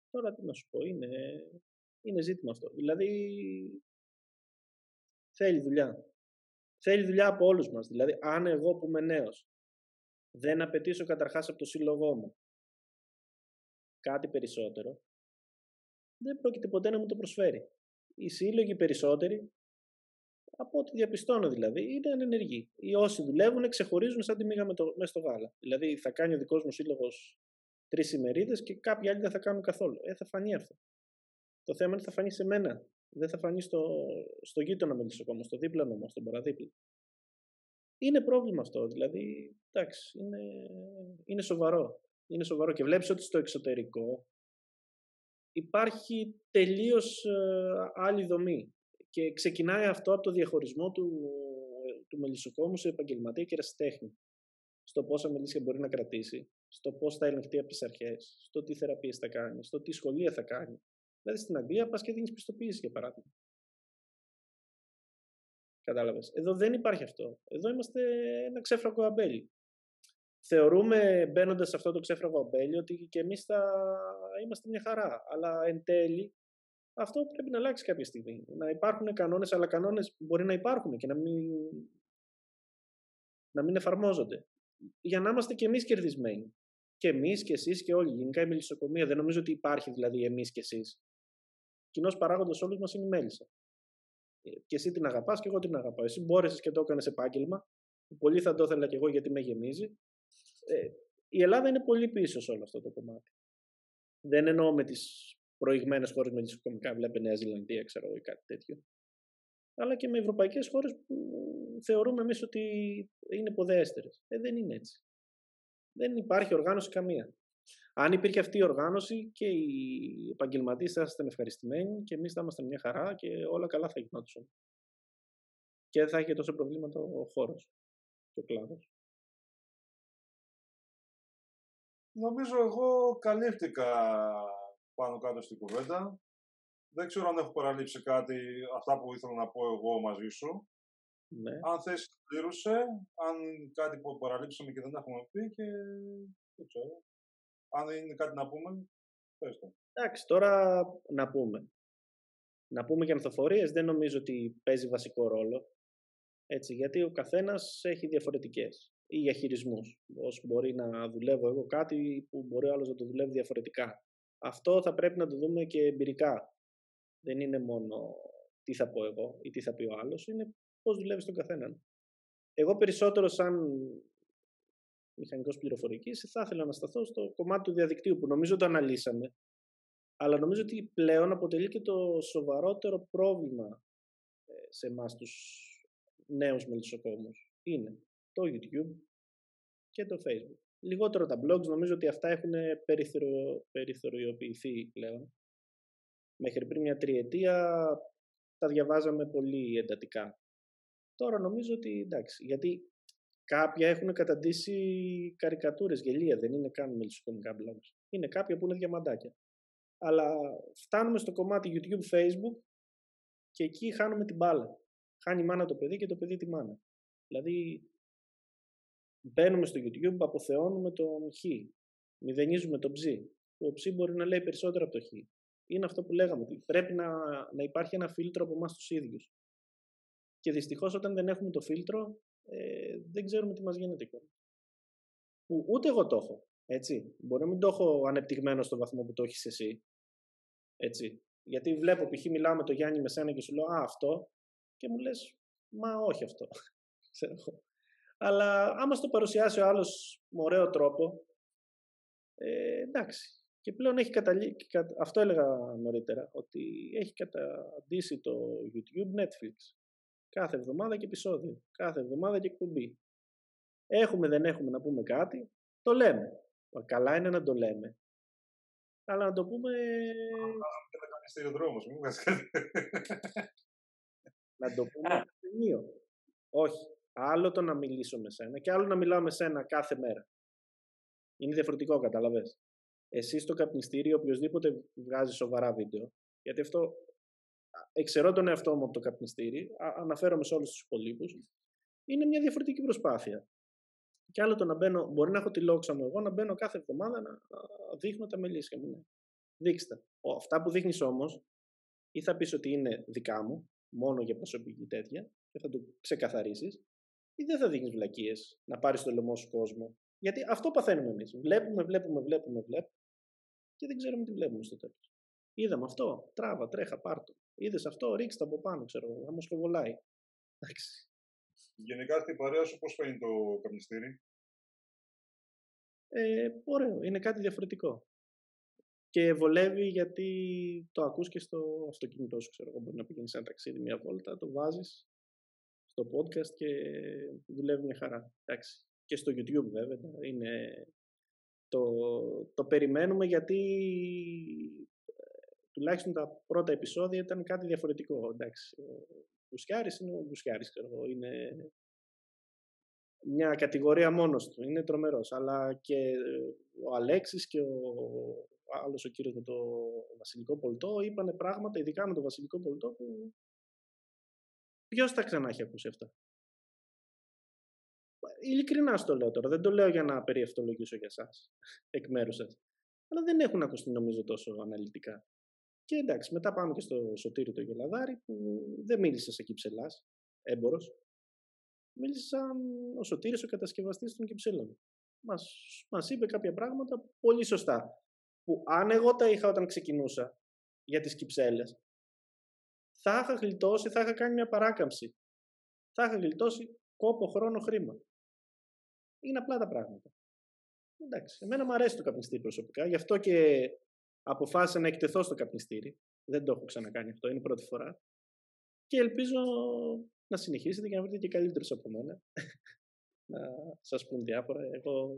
τώρα τι να σου πω, είναι, είναι ζήτημα αυτό. Δηλαδή, θέλει δουλειά. Θέλει δουλειά από όλους μας. Δηλαδή, αν εγώ που είμαι νέος δεν απαιτήσω καταρχάς από το σύλλογό μου κάτι περισσότερο, δεν πρόκειται ποτέ να μου το προσφέρει. Οι σύλλογοι περισσότεροι Από ό,τι διαπιστώνω δηλαδή, ήταν ενεργοί. Οι όσοι δουλεύουν ξεχωρίζουν σαν τη μύγα μέσα στο γάλα. Δηλαδή θα κάνει ο δικός μου σύλλογος τρεις ημερίδες και κάποιοι άλλοι δεν θα κάνουν καθόλου. Ε, θα φανεί αυτό. Το θέμα είναι ότι θα φανεί σε μένα. Δεν θα φανεί στο, στο γείτονα με ακόμα, στο δίπλανο μου, στον παραδίπλα. Είναι πρόβλημα αυτό. Δηλαδή, εντάξει, είναι, είναι σοβαρό. Είναι σοβαρό και βλέπεις ότι στο εξωτερικό υπάρχει τελείως ε, άλλη δομή. Και ξεκινάει αυτό από το διαχωρισμό του, του μελισσοκόμου σε επαγγελματία και ερασιτέχνη. Στο πόσα μελίσια μπορεί να κρατήσει, στο πώς θα ελεγχθεί από τις αρχές, στο τι θεραπείες θα κάνει, στο τι σχολεία θα κάνει. Δηλαδή στην Αγγλία πας και δίνεις πιστοποίηση, για παράδειγμα. Κατάλαβες. Εδώ δεν υπάρχει αυτό. Εδώ είμαστε ένα ξέφραγο αμπέλι. Θεωρούμε, μπαίνοντας σε αυτό το ξέφραγο αμπέλι, ότι και εμείς θα είμαστε μια χαρά. Αλλά εν τέλει, αυτό πρέπει να αλλάξει κάποια στιγμή. Να υπάρχουν κανόνες, αλλά κανόνες μπορεί να υπάρχουν και να μην, να μην εφαρμόζονται. Για να είμαστε και εμείς κερδισμένοι. Και εμείς και εσείς και όλοι. Γενικά η μελισσοκομεία. Δεν νομίζω ότι υπάρχει δηλαδή εμείς και εσείς. Κοινός παράγοντας όλους μας είναι η μέλισσα. Και εσύ την αγαπάς και εγώ την αγαπάω. Εσύ μπόρεσες και το έκανες επάγγελμα. Πολύ θα το ήθελα και εγώ γιατί με γεμίζει. Ε, η Ελλάδα είναι πολύ πίσω σε όλο αυτό το κομμάτι. Δεν εννοώ με τις προηγμένες χώρες μελισσοκομικά, βλέπε Νέα Ζηλανδία, ξέρω εγώ, ή κάτι τέτοιο. Αλλά και με ευρωπαϊκές χώρες που θεωρούμε εμείς ότι είναι ποδέστερες. Ε, δεν είναι έτσι. Δεν υπάρχει οργάνωση καμία. Αν υπήρχε αυτή η οργάνωση και οι επαγγελματίες θα ήσασταν ευχαριστημένοι και εμείς θα ήμασταν μια χαρά και όλα καλά θα γινόντουσαν. Και δεν θα είχε τόσο προβλήματα ο χώρος και ο κλάδος. Νομίζω εγώ καλύφθηκα πάνω κάτω στην κουβέντα. Δεν ξέρω αν έχω παραλείψει κάτι, αυτά που ήθελα να πω εγώ μαζί σου. Ναι. Αν θες πλήρωσε, αν κάτι που παραλείψαμε και δεν έχουμε πει και δεν ξέρω. Αν είναι κάτι να πούμε, πες το. Εντάξει, τώρα να πούμε. Να πούμε για ανθοφορίες δεν νομίζω ότι παίζει βασικό ρόλο. Έτσι, γιατί ο καθένας έχει διαφορετικές ή για χειρισμούς. Ως μπορεί να δουλεύω εγώ κάτι που μπορεί ο άλλος να το δουλεύει διαφορετικά. Αυτό θα πρέπει να το δούμε και εμπειρικά. Δεν είναι μόνο τι θα πω εγώ ή τι θα πει ο άλλος, είναι πώς δουλεύεις τον καθέναν. Εγώ περισσότερο σαν μηχανικός πληροφορικής θα ήθελα να σταθώ στο κομμάτι του διαδικτύου που νομίζω το αναλύσαμε, αλλά νομίζω ότι πλέον αποτελεί και το σοβαρότερο πρόβλημα σε εμάς τους νέους μελισσοκόμους. Είναι το YouTube και το Facebook. Λιγότερο τα blogs, νομίζω ότι αυτά έχουν περιθωριο, περιθωριοποιηθεί πλέον. Μέχρι πριν μια τριετία τα διαβάζαμε πολύ εντατικά. Τώρα νομίζω ότι εντάξει, γιατί κάποια έχουν καταντήσει καρικατούρες, γελία, δεν είναι καν μελισσοκομικά blogs. Είναι κάποια που είναι διαμαντάκια. Αλλά φτάνουμε στο κομμάτι YouTube, Facebook και εκεί χάνουμε την μπάλα. Χάνει η μάνα το παιδί και το παιδί τη μάνα. Δηλαδή, μπαίνουμε στο YouTube, αποθεώνουμε τον χ, μηδενίζουμε τον ψ. Το ψ μπορεί να λέει περισσότερο από το χ. Είναι αυτό που λέγαμε, ότι πρέπει να, να υπάρχει ένα φίλτρο από εμάς τους ίδιους. Και δυστυχώς όταν δεν έχουμε το φίλτρο, ε, δεν ξέρουμε τι μας γίνεται. Που ούτε εγώ το έχω, έτσι. Μπορεί να μην το έχω ανεπτυγμένο στον βαθμό που το έχεις εσύ, έτσι. Γιατί βλέπω, π.χ. μιλάω με τον Γιάννη με σένα και σου λέω «Α, αυτό» και μου λες «Μα όχι αυτό». Αλλά άμα στο παρουσιάσει ο άλλος με ωραίο τρόπο, ε, εντάξει. Και πλέον έχει καταλήξει, αυτό έλεγα νωρίτερα, ότι έχει καταντήσει το YouTube Netflix. Κάθε εβδομάδα και επεισόδιο, κάθε εβδομάδα και εκπομπή. Έχουμε, δεν έχουμε να πούμε κάτι, το λέμε. Καλά είναι να το λέμε. Αλλά να το πούμε... και ένα καπνιστήρι δρόμος, μην μας κάνετε. Να το πούμε ένα σημείο. Όχι. Άλλο το να μιλήσω με σένα και άλλο να μιλάω με σένα κάθε μέρα. Είναι διαφορετικό, καταλαβαίνεις. Εσύ στο καπνιστήριο, οποιοδήποτε βγάζει σοβαρά βίντεο, γιατί αυτό εξαιρώ τον εαυτό μου από το καπνιστήρι, αναφέρομαι σε όλους τους υπολείπους, είναι μια διαφορετική προσπάθεια. Και άλλο το να μπαίνω, μπορεί να έχω τη λόξα μου εγώ, να μπαίνω κάθε εβδομάδα να δείχνω τα μελίσια μου. Δείξτε. Ο, αυτά που δείχνεις όμως, ή θα πεις ότι είναι δικά μου, μόνο για προσωπική τέτοια, και θα το ξεκαθαρίσεις, ή δεν θα δείχνεις βλακίες, να πάρεις το λαιμό σου κόσμο. Γιατί αυτό παθαίνουμε εμείς. Βλέπουμε, βλέπουμε, βλέπουμε, βλέπουμε. Και δεν ξέρουμε τι βλέπουμε στο τέλος. Είδαμε αυτό, τράβα, τρέχα, πάρτο. Είδες αυτό, ρίξτε από πάνω, ξέρω, να μου σκοβολάει. Εντάξει. Γενικά αυτή η παρέα σου πώς φαίνει το καπνιστήρι? Ε, ωραίο, είναι κάτι διαφορετικό. Και βολεύει γιατί το ακούς και στο αυτοκίνητό σου, ξέρω εγώ. Μπορεί να πηγαίνεις ένα ταξίδι μια βόλτα, το βάζεις στο podcast και δουλεύει μια χαρά. Εντάξει. Και στο YouTube βέβαια είναι... Το, το περιμένουμε γιατί τουλάχιστον τα πρώτα επεισόδια ήταν κάτι διαφορετικό. Εντάξει, ο Μπουσιάρης είναι ο Μπουσιάρης, ξέρω εγώ. Είναι μια κατηγορία μόνος του. Είναι τρομερός. Αλλά και ο Αλέξης και ο άλλος ο κύριος με το Βασιλικό Πολτό είπανε πράγματα, ειδικά με το Βασιλικό Πολτό, που ποιος τα ξανά έχει ακούσει αυτά. Ειλικρινά στο λέω τώρα. Δεν το λέω για να περιευτολογήσω για εσάς, εκ μέρους σας. Αλλά δεν έχουν ακουστεί νομίζω τόσο αναλυτικά. Και εντάξει, μετά πάμε και στο Σωτήρι το Γελαδάρι, που δεν μίλησε σε κυψελάς, έμπορος. Μίλησε σαν ο Σωτήρης, ο κατασκευαστής των κυψελών. Μας, μας είπε κάποια πράγματα πολύ σωστά. Που αν εγώ τα είχα όταν ξεκινούσα για τις κυψέλες, θα είχα γλιτώσει, θα είχα κάνει μια παράκαμψη. Θα είχα γλιτώσει κόπο, χρόνο, χρήμα. Είναι απλά τα πράγματα. Εντάξει, εμένα μου αρέσει το καπνιστήρι προσωπικά, γι' αυτό και αποφάσισα να εκτεθώ στο καπνιστήρι. Δεν το έχω ξανακάνει αυτό, είναι η πρώτη φορά. Και ελπίζω να συνεχίσετε και να βρείτε και καλύτερους από μένα. Να σας πούν διάφορα. Εγώ...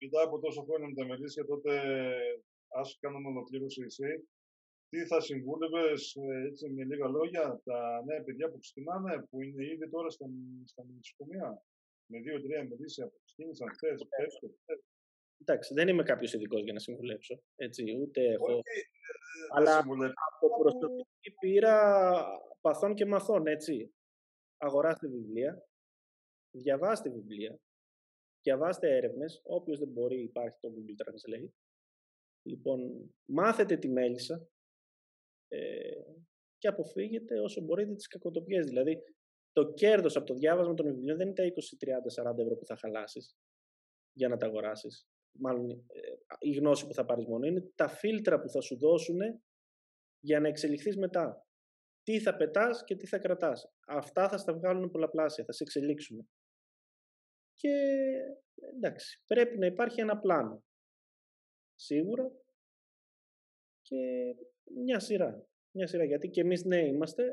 Μετά από τόσο χρόνο με τα μελίσια, τότε ας κάνουμε ολοκλήρωση εσύ. Τι θα συμβούλευες, έτσι με λίγα λόγια, τα νέα παιδιά που ξεκινάνε, που είναι ήδη τώρα στα, στα νοσοκομεία, με δύο-τρία μελίσια που ξεκίνησαν χθες, χθες και χθες? Εντάξει, δεν είμαι κάποιος ειδικός για να συμβουλέψω, έτσι, ούτε έχω. Όχι, αλλά από προσωπική πείρα παθών και μαθών, έτσι. Αγοράστε βιβλία, διαβάστε βιβλία, διαβάστε έρευνες, όποιος δεν μπορεί υπάρχει το Google Translate. Λοιπόν, μάθετε τη μέλισσα ε, και αποφύγετε όσο μπορείτε τις κακοτοπιές. Δηλαδή, το κέρδος από το διάβασμα των βιβλίων δεν είναι τα είκοσι, τριάντα, σαράντα ευρώ που θα χαλάσεις για να τα αγοράσεις. Μάλλον ε, η γνώση που θα πάρεις μόνο. Είναι τα φίλτρα που θα σου δώσουν για να εξελιχθείς μετά. Τι θα πετάς και τι θα κρατάς. Αυτά θα στα βγάλουν πολλαπλάσια, θα σε εξελίξουν. Και εντάξει, πρέπει να υπάρχει ένα πλάνο, σίγουρα, και μια σειρά, μια σειρά, γιατί και εμείς νέοι είμαστε,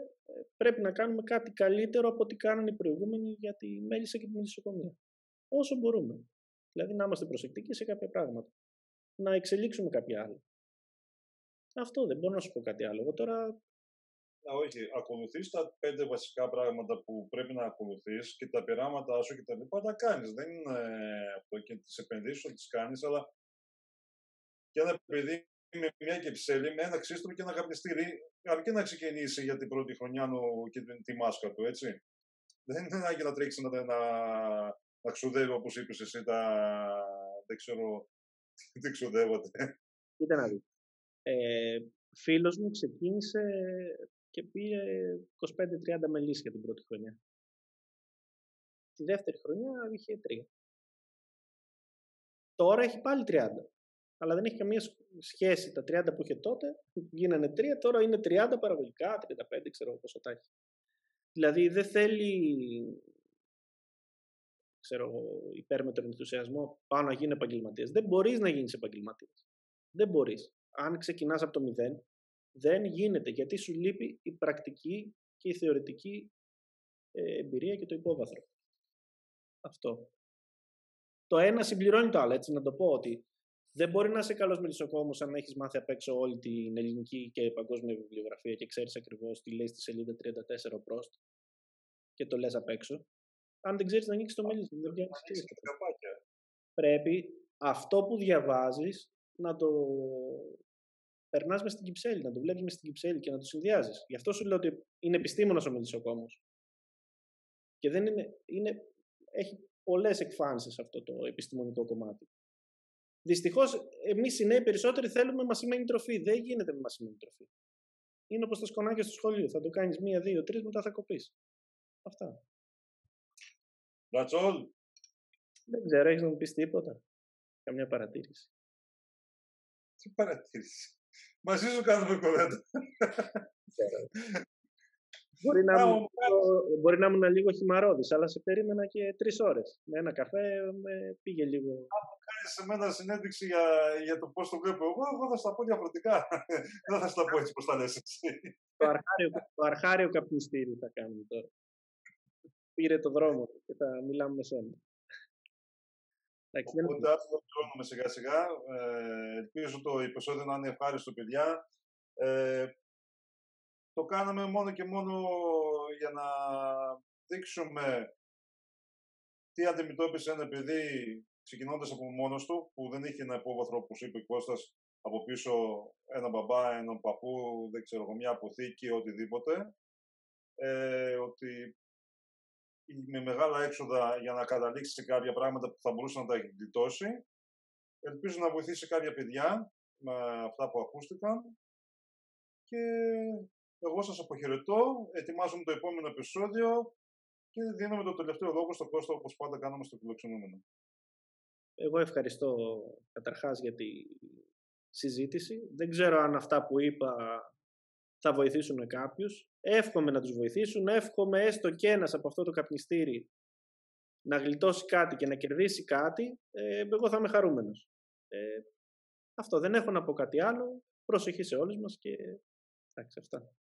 πρέπει να κάνουμε κάτι καλύτερο από ό,τι κάνουν οι προηγούμενοι για τη μέλισσα και τη μελισσοκομεία. Όσο μπορούμε. Δηλαδή να είμαστε προσεκτικοί σε κάποια πράγματα, να εξελίξουμε κάποια άλλα. Αυτό, δεν μπορώ να σου πω κάτι άλλο. Εγώ τώρα... Όχι, ακολουθείς τα πέντε βασικά πράγματα που πρέπει να ακολουθείς και τα πειράματα σου και τα λοιπά τα κάνεις. Δεν είναι αυτό και τις επενδύσεις σου τις κάνεις, αλλά και ένα παιδί με μια κεψέλη, με ένα ξύστρο και ένα καπνιστήρι, αρκεί να ξεκινήσει για την πρώτη χρονιά και τη μάσκα του, έτσι. Δεν είναι ανάγκη να τρέξει να, να, να ξοδεύει, όπως είπες εσύ, τα... δεν ξέρω τι ξοδεύατε. Κοίτα να δει. Ε, φίλος μου ξεκίνησε... και πήρε είκοσι πέντε με τριάντα μελίσια την πρώτη χρονιά. Τη δεύτερη χρονιά είχε τρία. Τώρα έχει πάλι τριάντα. Αλλά δεν έχει καμία σχέση. Τα τριάντα που είχε τότε γίνανε τρία, τώρα είναι τριάντα παραγωγικά, τριάντα πέντε, ξέρω πόσο τα έχει. Δηλαδή δεν θέλει, ξέρω, υπέρμετρο ενθουσιασμό πάνω να γίνει επαγγελματίας. Δεν μπορείς να γίνεις επαγγελματίας. Δεν μπορείς. Αν ξεκινάς από το μηδέν, δεν γίνεται, γιατί σου λείπει η πρακτική και η θεωρητική εμπειρία και το υπόβαθρο. Αυτό. Το ένα συμπληρώνει το άλλο, έτσι να το πω, ότι δεν μπορεί να είσαι καλός μελισσοκόμος αν έχεις μάθει απ' έξω όλη την ελληνική και παγκόσμια βιβλιογραφία και ξέρεις ακριβώς τι λέει στη σελίδα τριάντα τέσσερα ο Πρόστ και το λες απ' έξω. Αν δεν ξέρεις να ανοίξεις το μέλισμα, δεν μπορείς να ανοίξεις το καπάκια. Πρέπει αυτό που διαβάζεις να το... περνάς μες στην κυψέλη, να το βλέπεις μες στην κυψέλη και να το συνδυάζεις. Γι' αυτό σου λέω ότι είναι επιστήμονας ο μελισσοκόμος. Και δεν είναι, είναι, έχει πολλές εκφάνσεις αυτό το επιστημονικό κομμάτι. Δυστυχώς, εμείς οι νέοι περισσότεροι θέλουμε μασημένη τροφή. Δεν γίνεται με μασημένη τροφή. Είναι όπως τα σκονάκια στο σχολείο. Θα το κάνεις μία, δύο, τρεις, μετά θα κοπείς. Αυτά. That's all. Δεν ξέρω, έχεις να μου πεις τίποτα? Καμιά παρατήρηση? Τι παρατήρηση? Μαζί σου κάνουμε κομμάτι. Μπορεί να, ήμουν, μπορεί να ήμουν λίγο χυμαρόδης, αλλά σε περίμενα και τρεις ώρες. Με ένα καφέ με πήγε λίγο. Αν κάνεις σε μένα συνέντευξη για, για το πώς το βλέπω εγώ, εγώ θα στα πω διαφορετικά. Δεν θα στα πω έτσι πώς τα λες εσύ. Το αρχάριο, το αρχάριο καπνιστήρι θα κάνουμε τώρα. Πήρε το δρόμο και θα μιλάμε με σένα. Οπότε ας το πληρώνουμε σιγά σιγά. Ε, ελπίζω το επεισόδιο να είναι ευχάριστο, παιδιά. Ε, Το κάναμε μόνο και μόνο για να δείξουμε τι αντιμετώπισε ένα παιδί ξεκινώντας από μόνος του, που δεν είχε ένα υπόβαθρο, όπως είπε ο Κώστας, από πίσω έναν μπαμπά, έναν παππού, δεν ξέρω, μια αποθήκη, οτιδήποτε. Ε, ότι με μεγάλα έξοδα για να καταλήξει σε κάποια πράγματα που θα μπορούσε να τα γλιτώσει. Ελπίζω να βοηθήσει κάποια παιδιά με αυτά που ακούστηκαν. Και εγώ σας αποχαιρετώ, ετοιμάζουμε το επόμενο επεισόδιο και δίνουμε το τελευταίο λόγο στο Κώστα, όπως πάντα κάνουμε στο φιλοξενούμενο. Εγώ ευχαριστώ καταρχάς για τη συζήτηση. Δεν ξέρω αν αυτά που είπα θα βοηθήσουν κάποιους. Εύχομαι να τους βοηθήσουν. Εύχομαι έστω και ένας από αυτό το καπνιστήρι να γλιτώσει κάτι και να κερδίσει κάτι. Ε, εγώ θα είμαι χαρούμενος. Ε, αυτό, δεν έχω να πω κάτι άλλο. Προσοχή σε όλους μας και εντάξει, αυτά.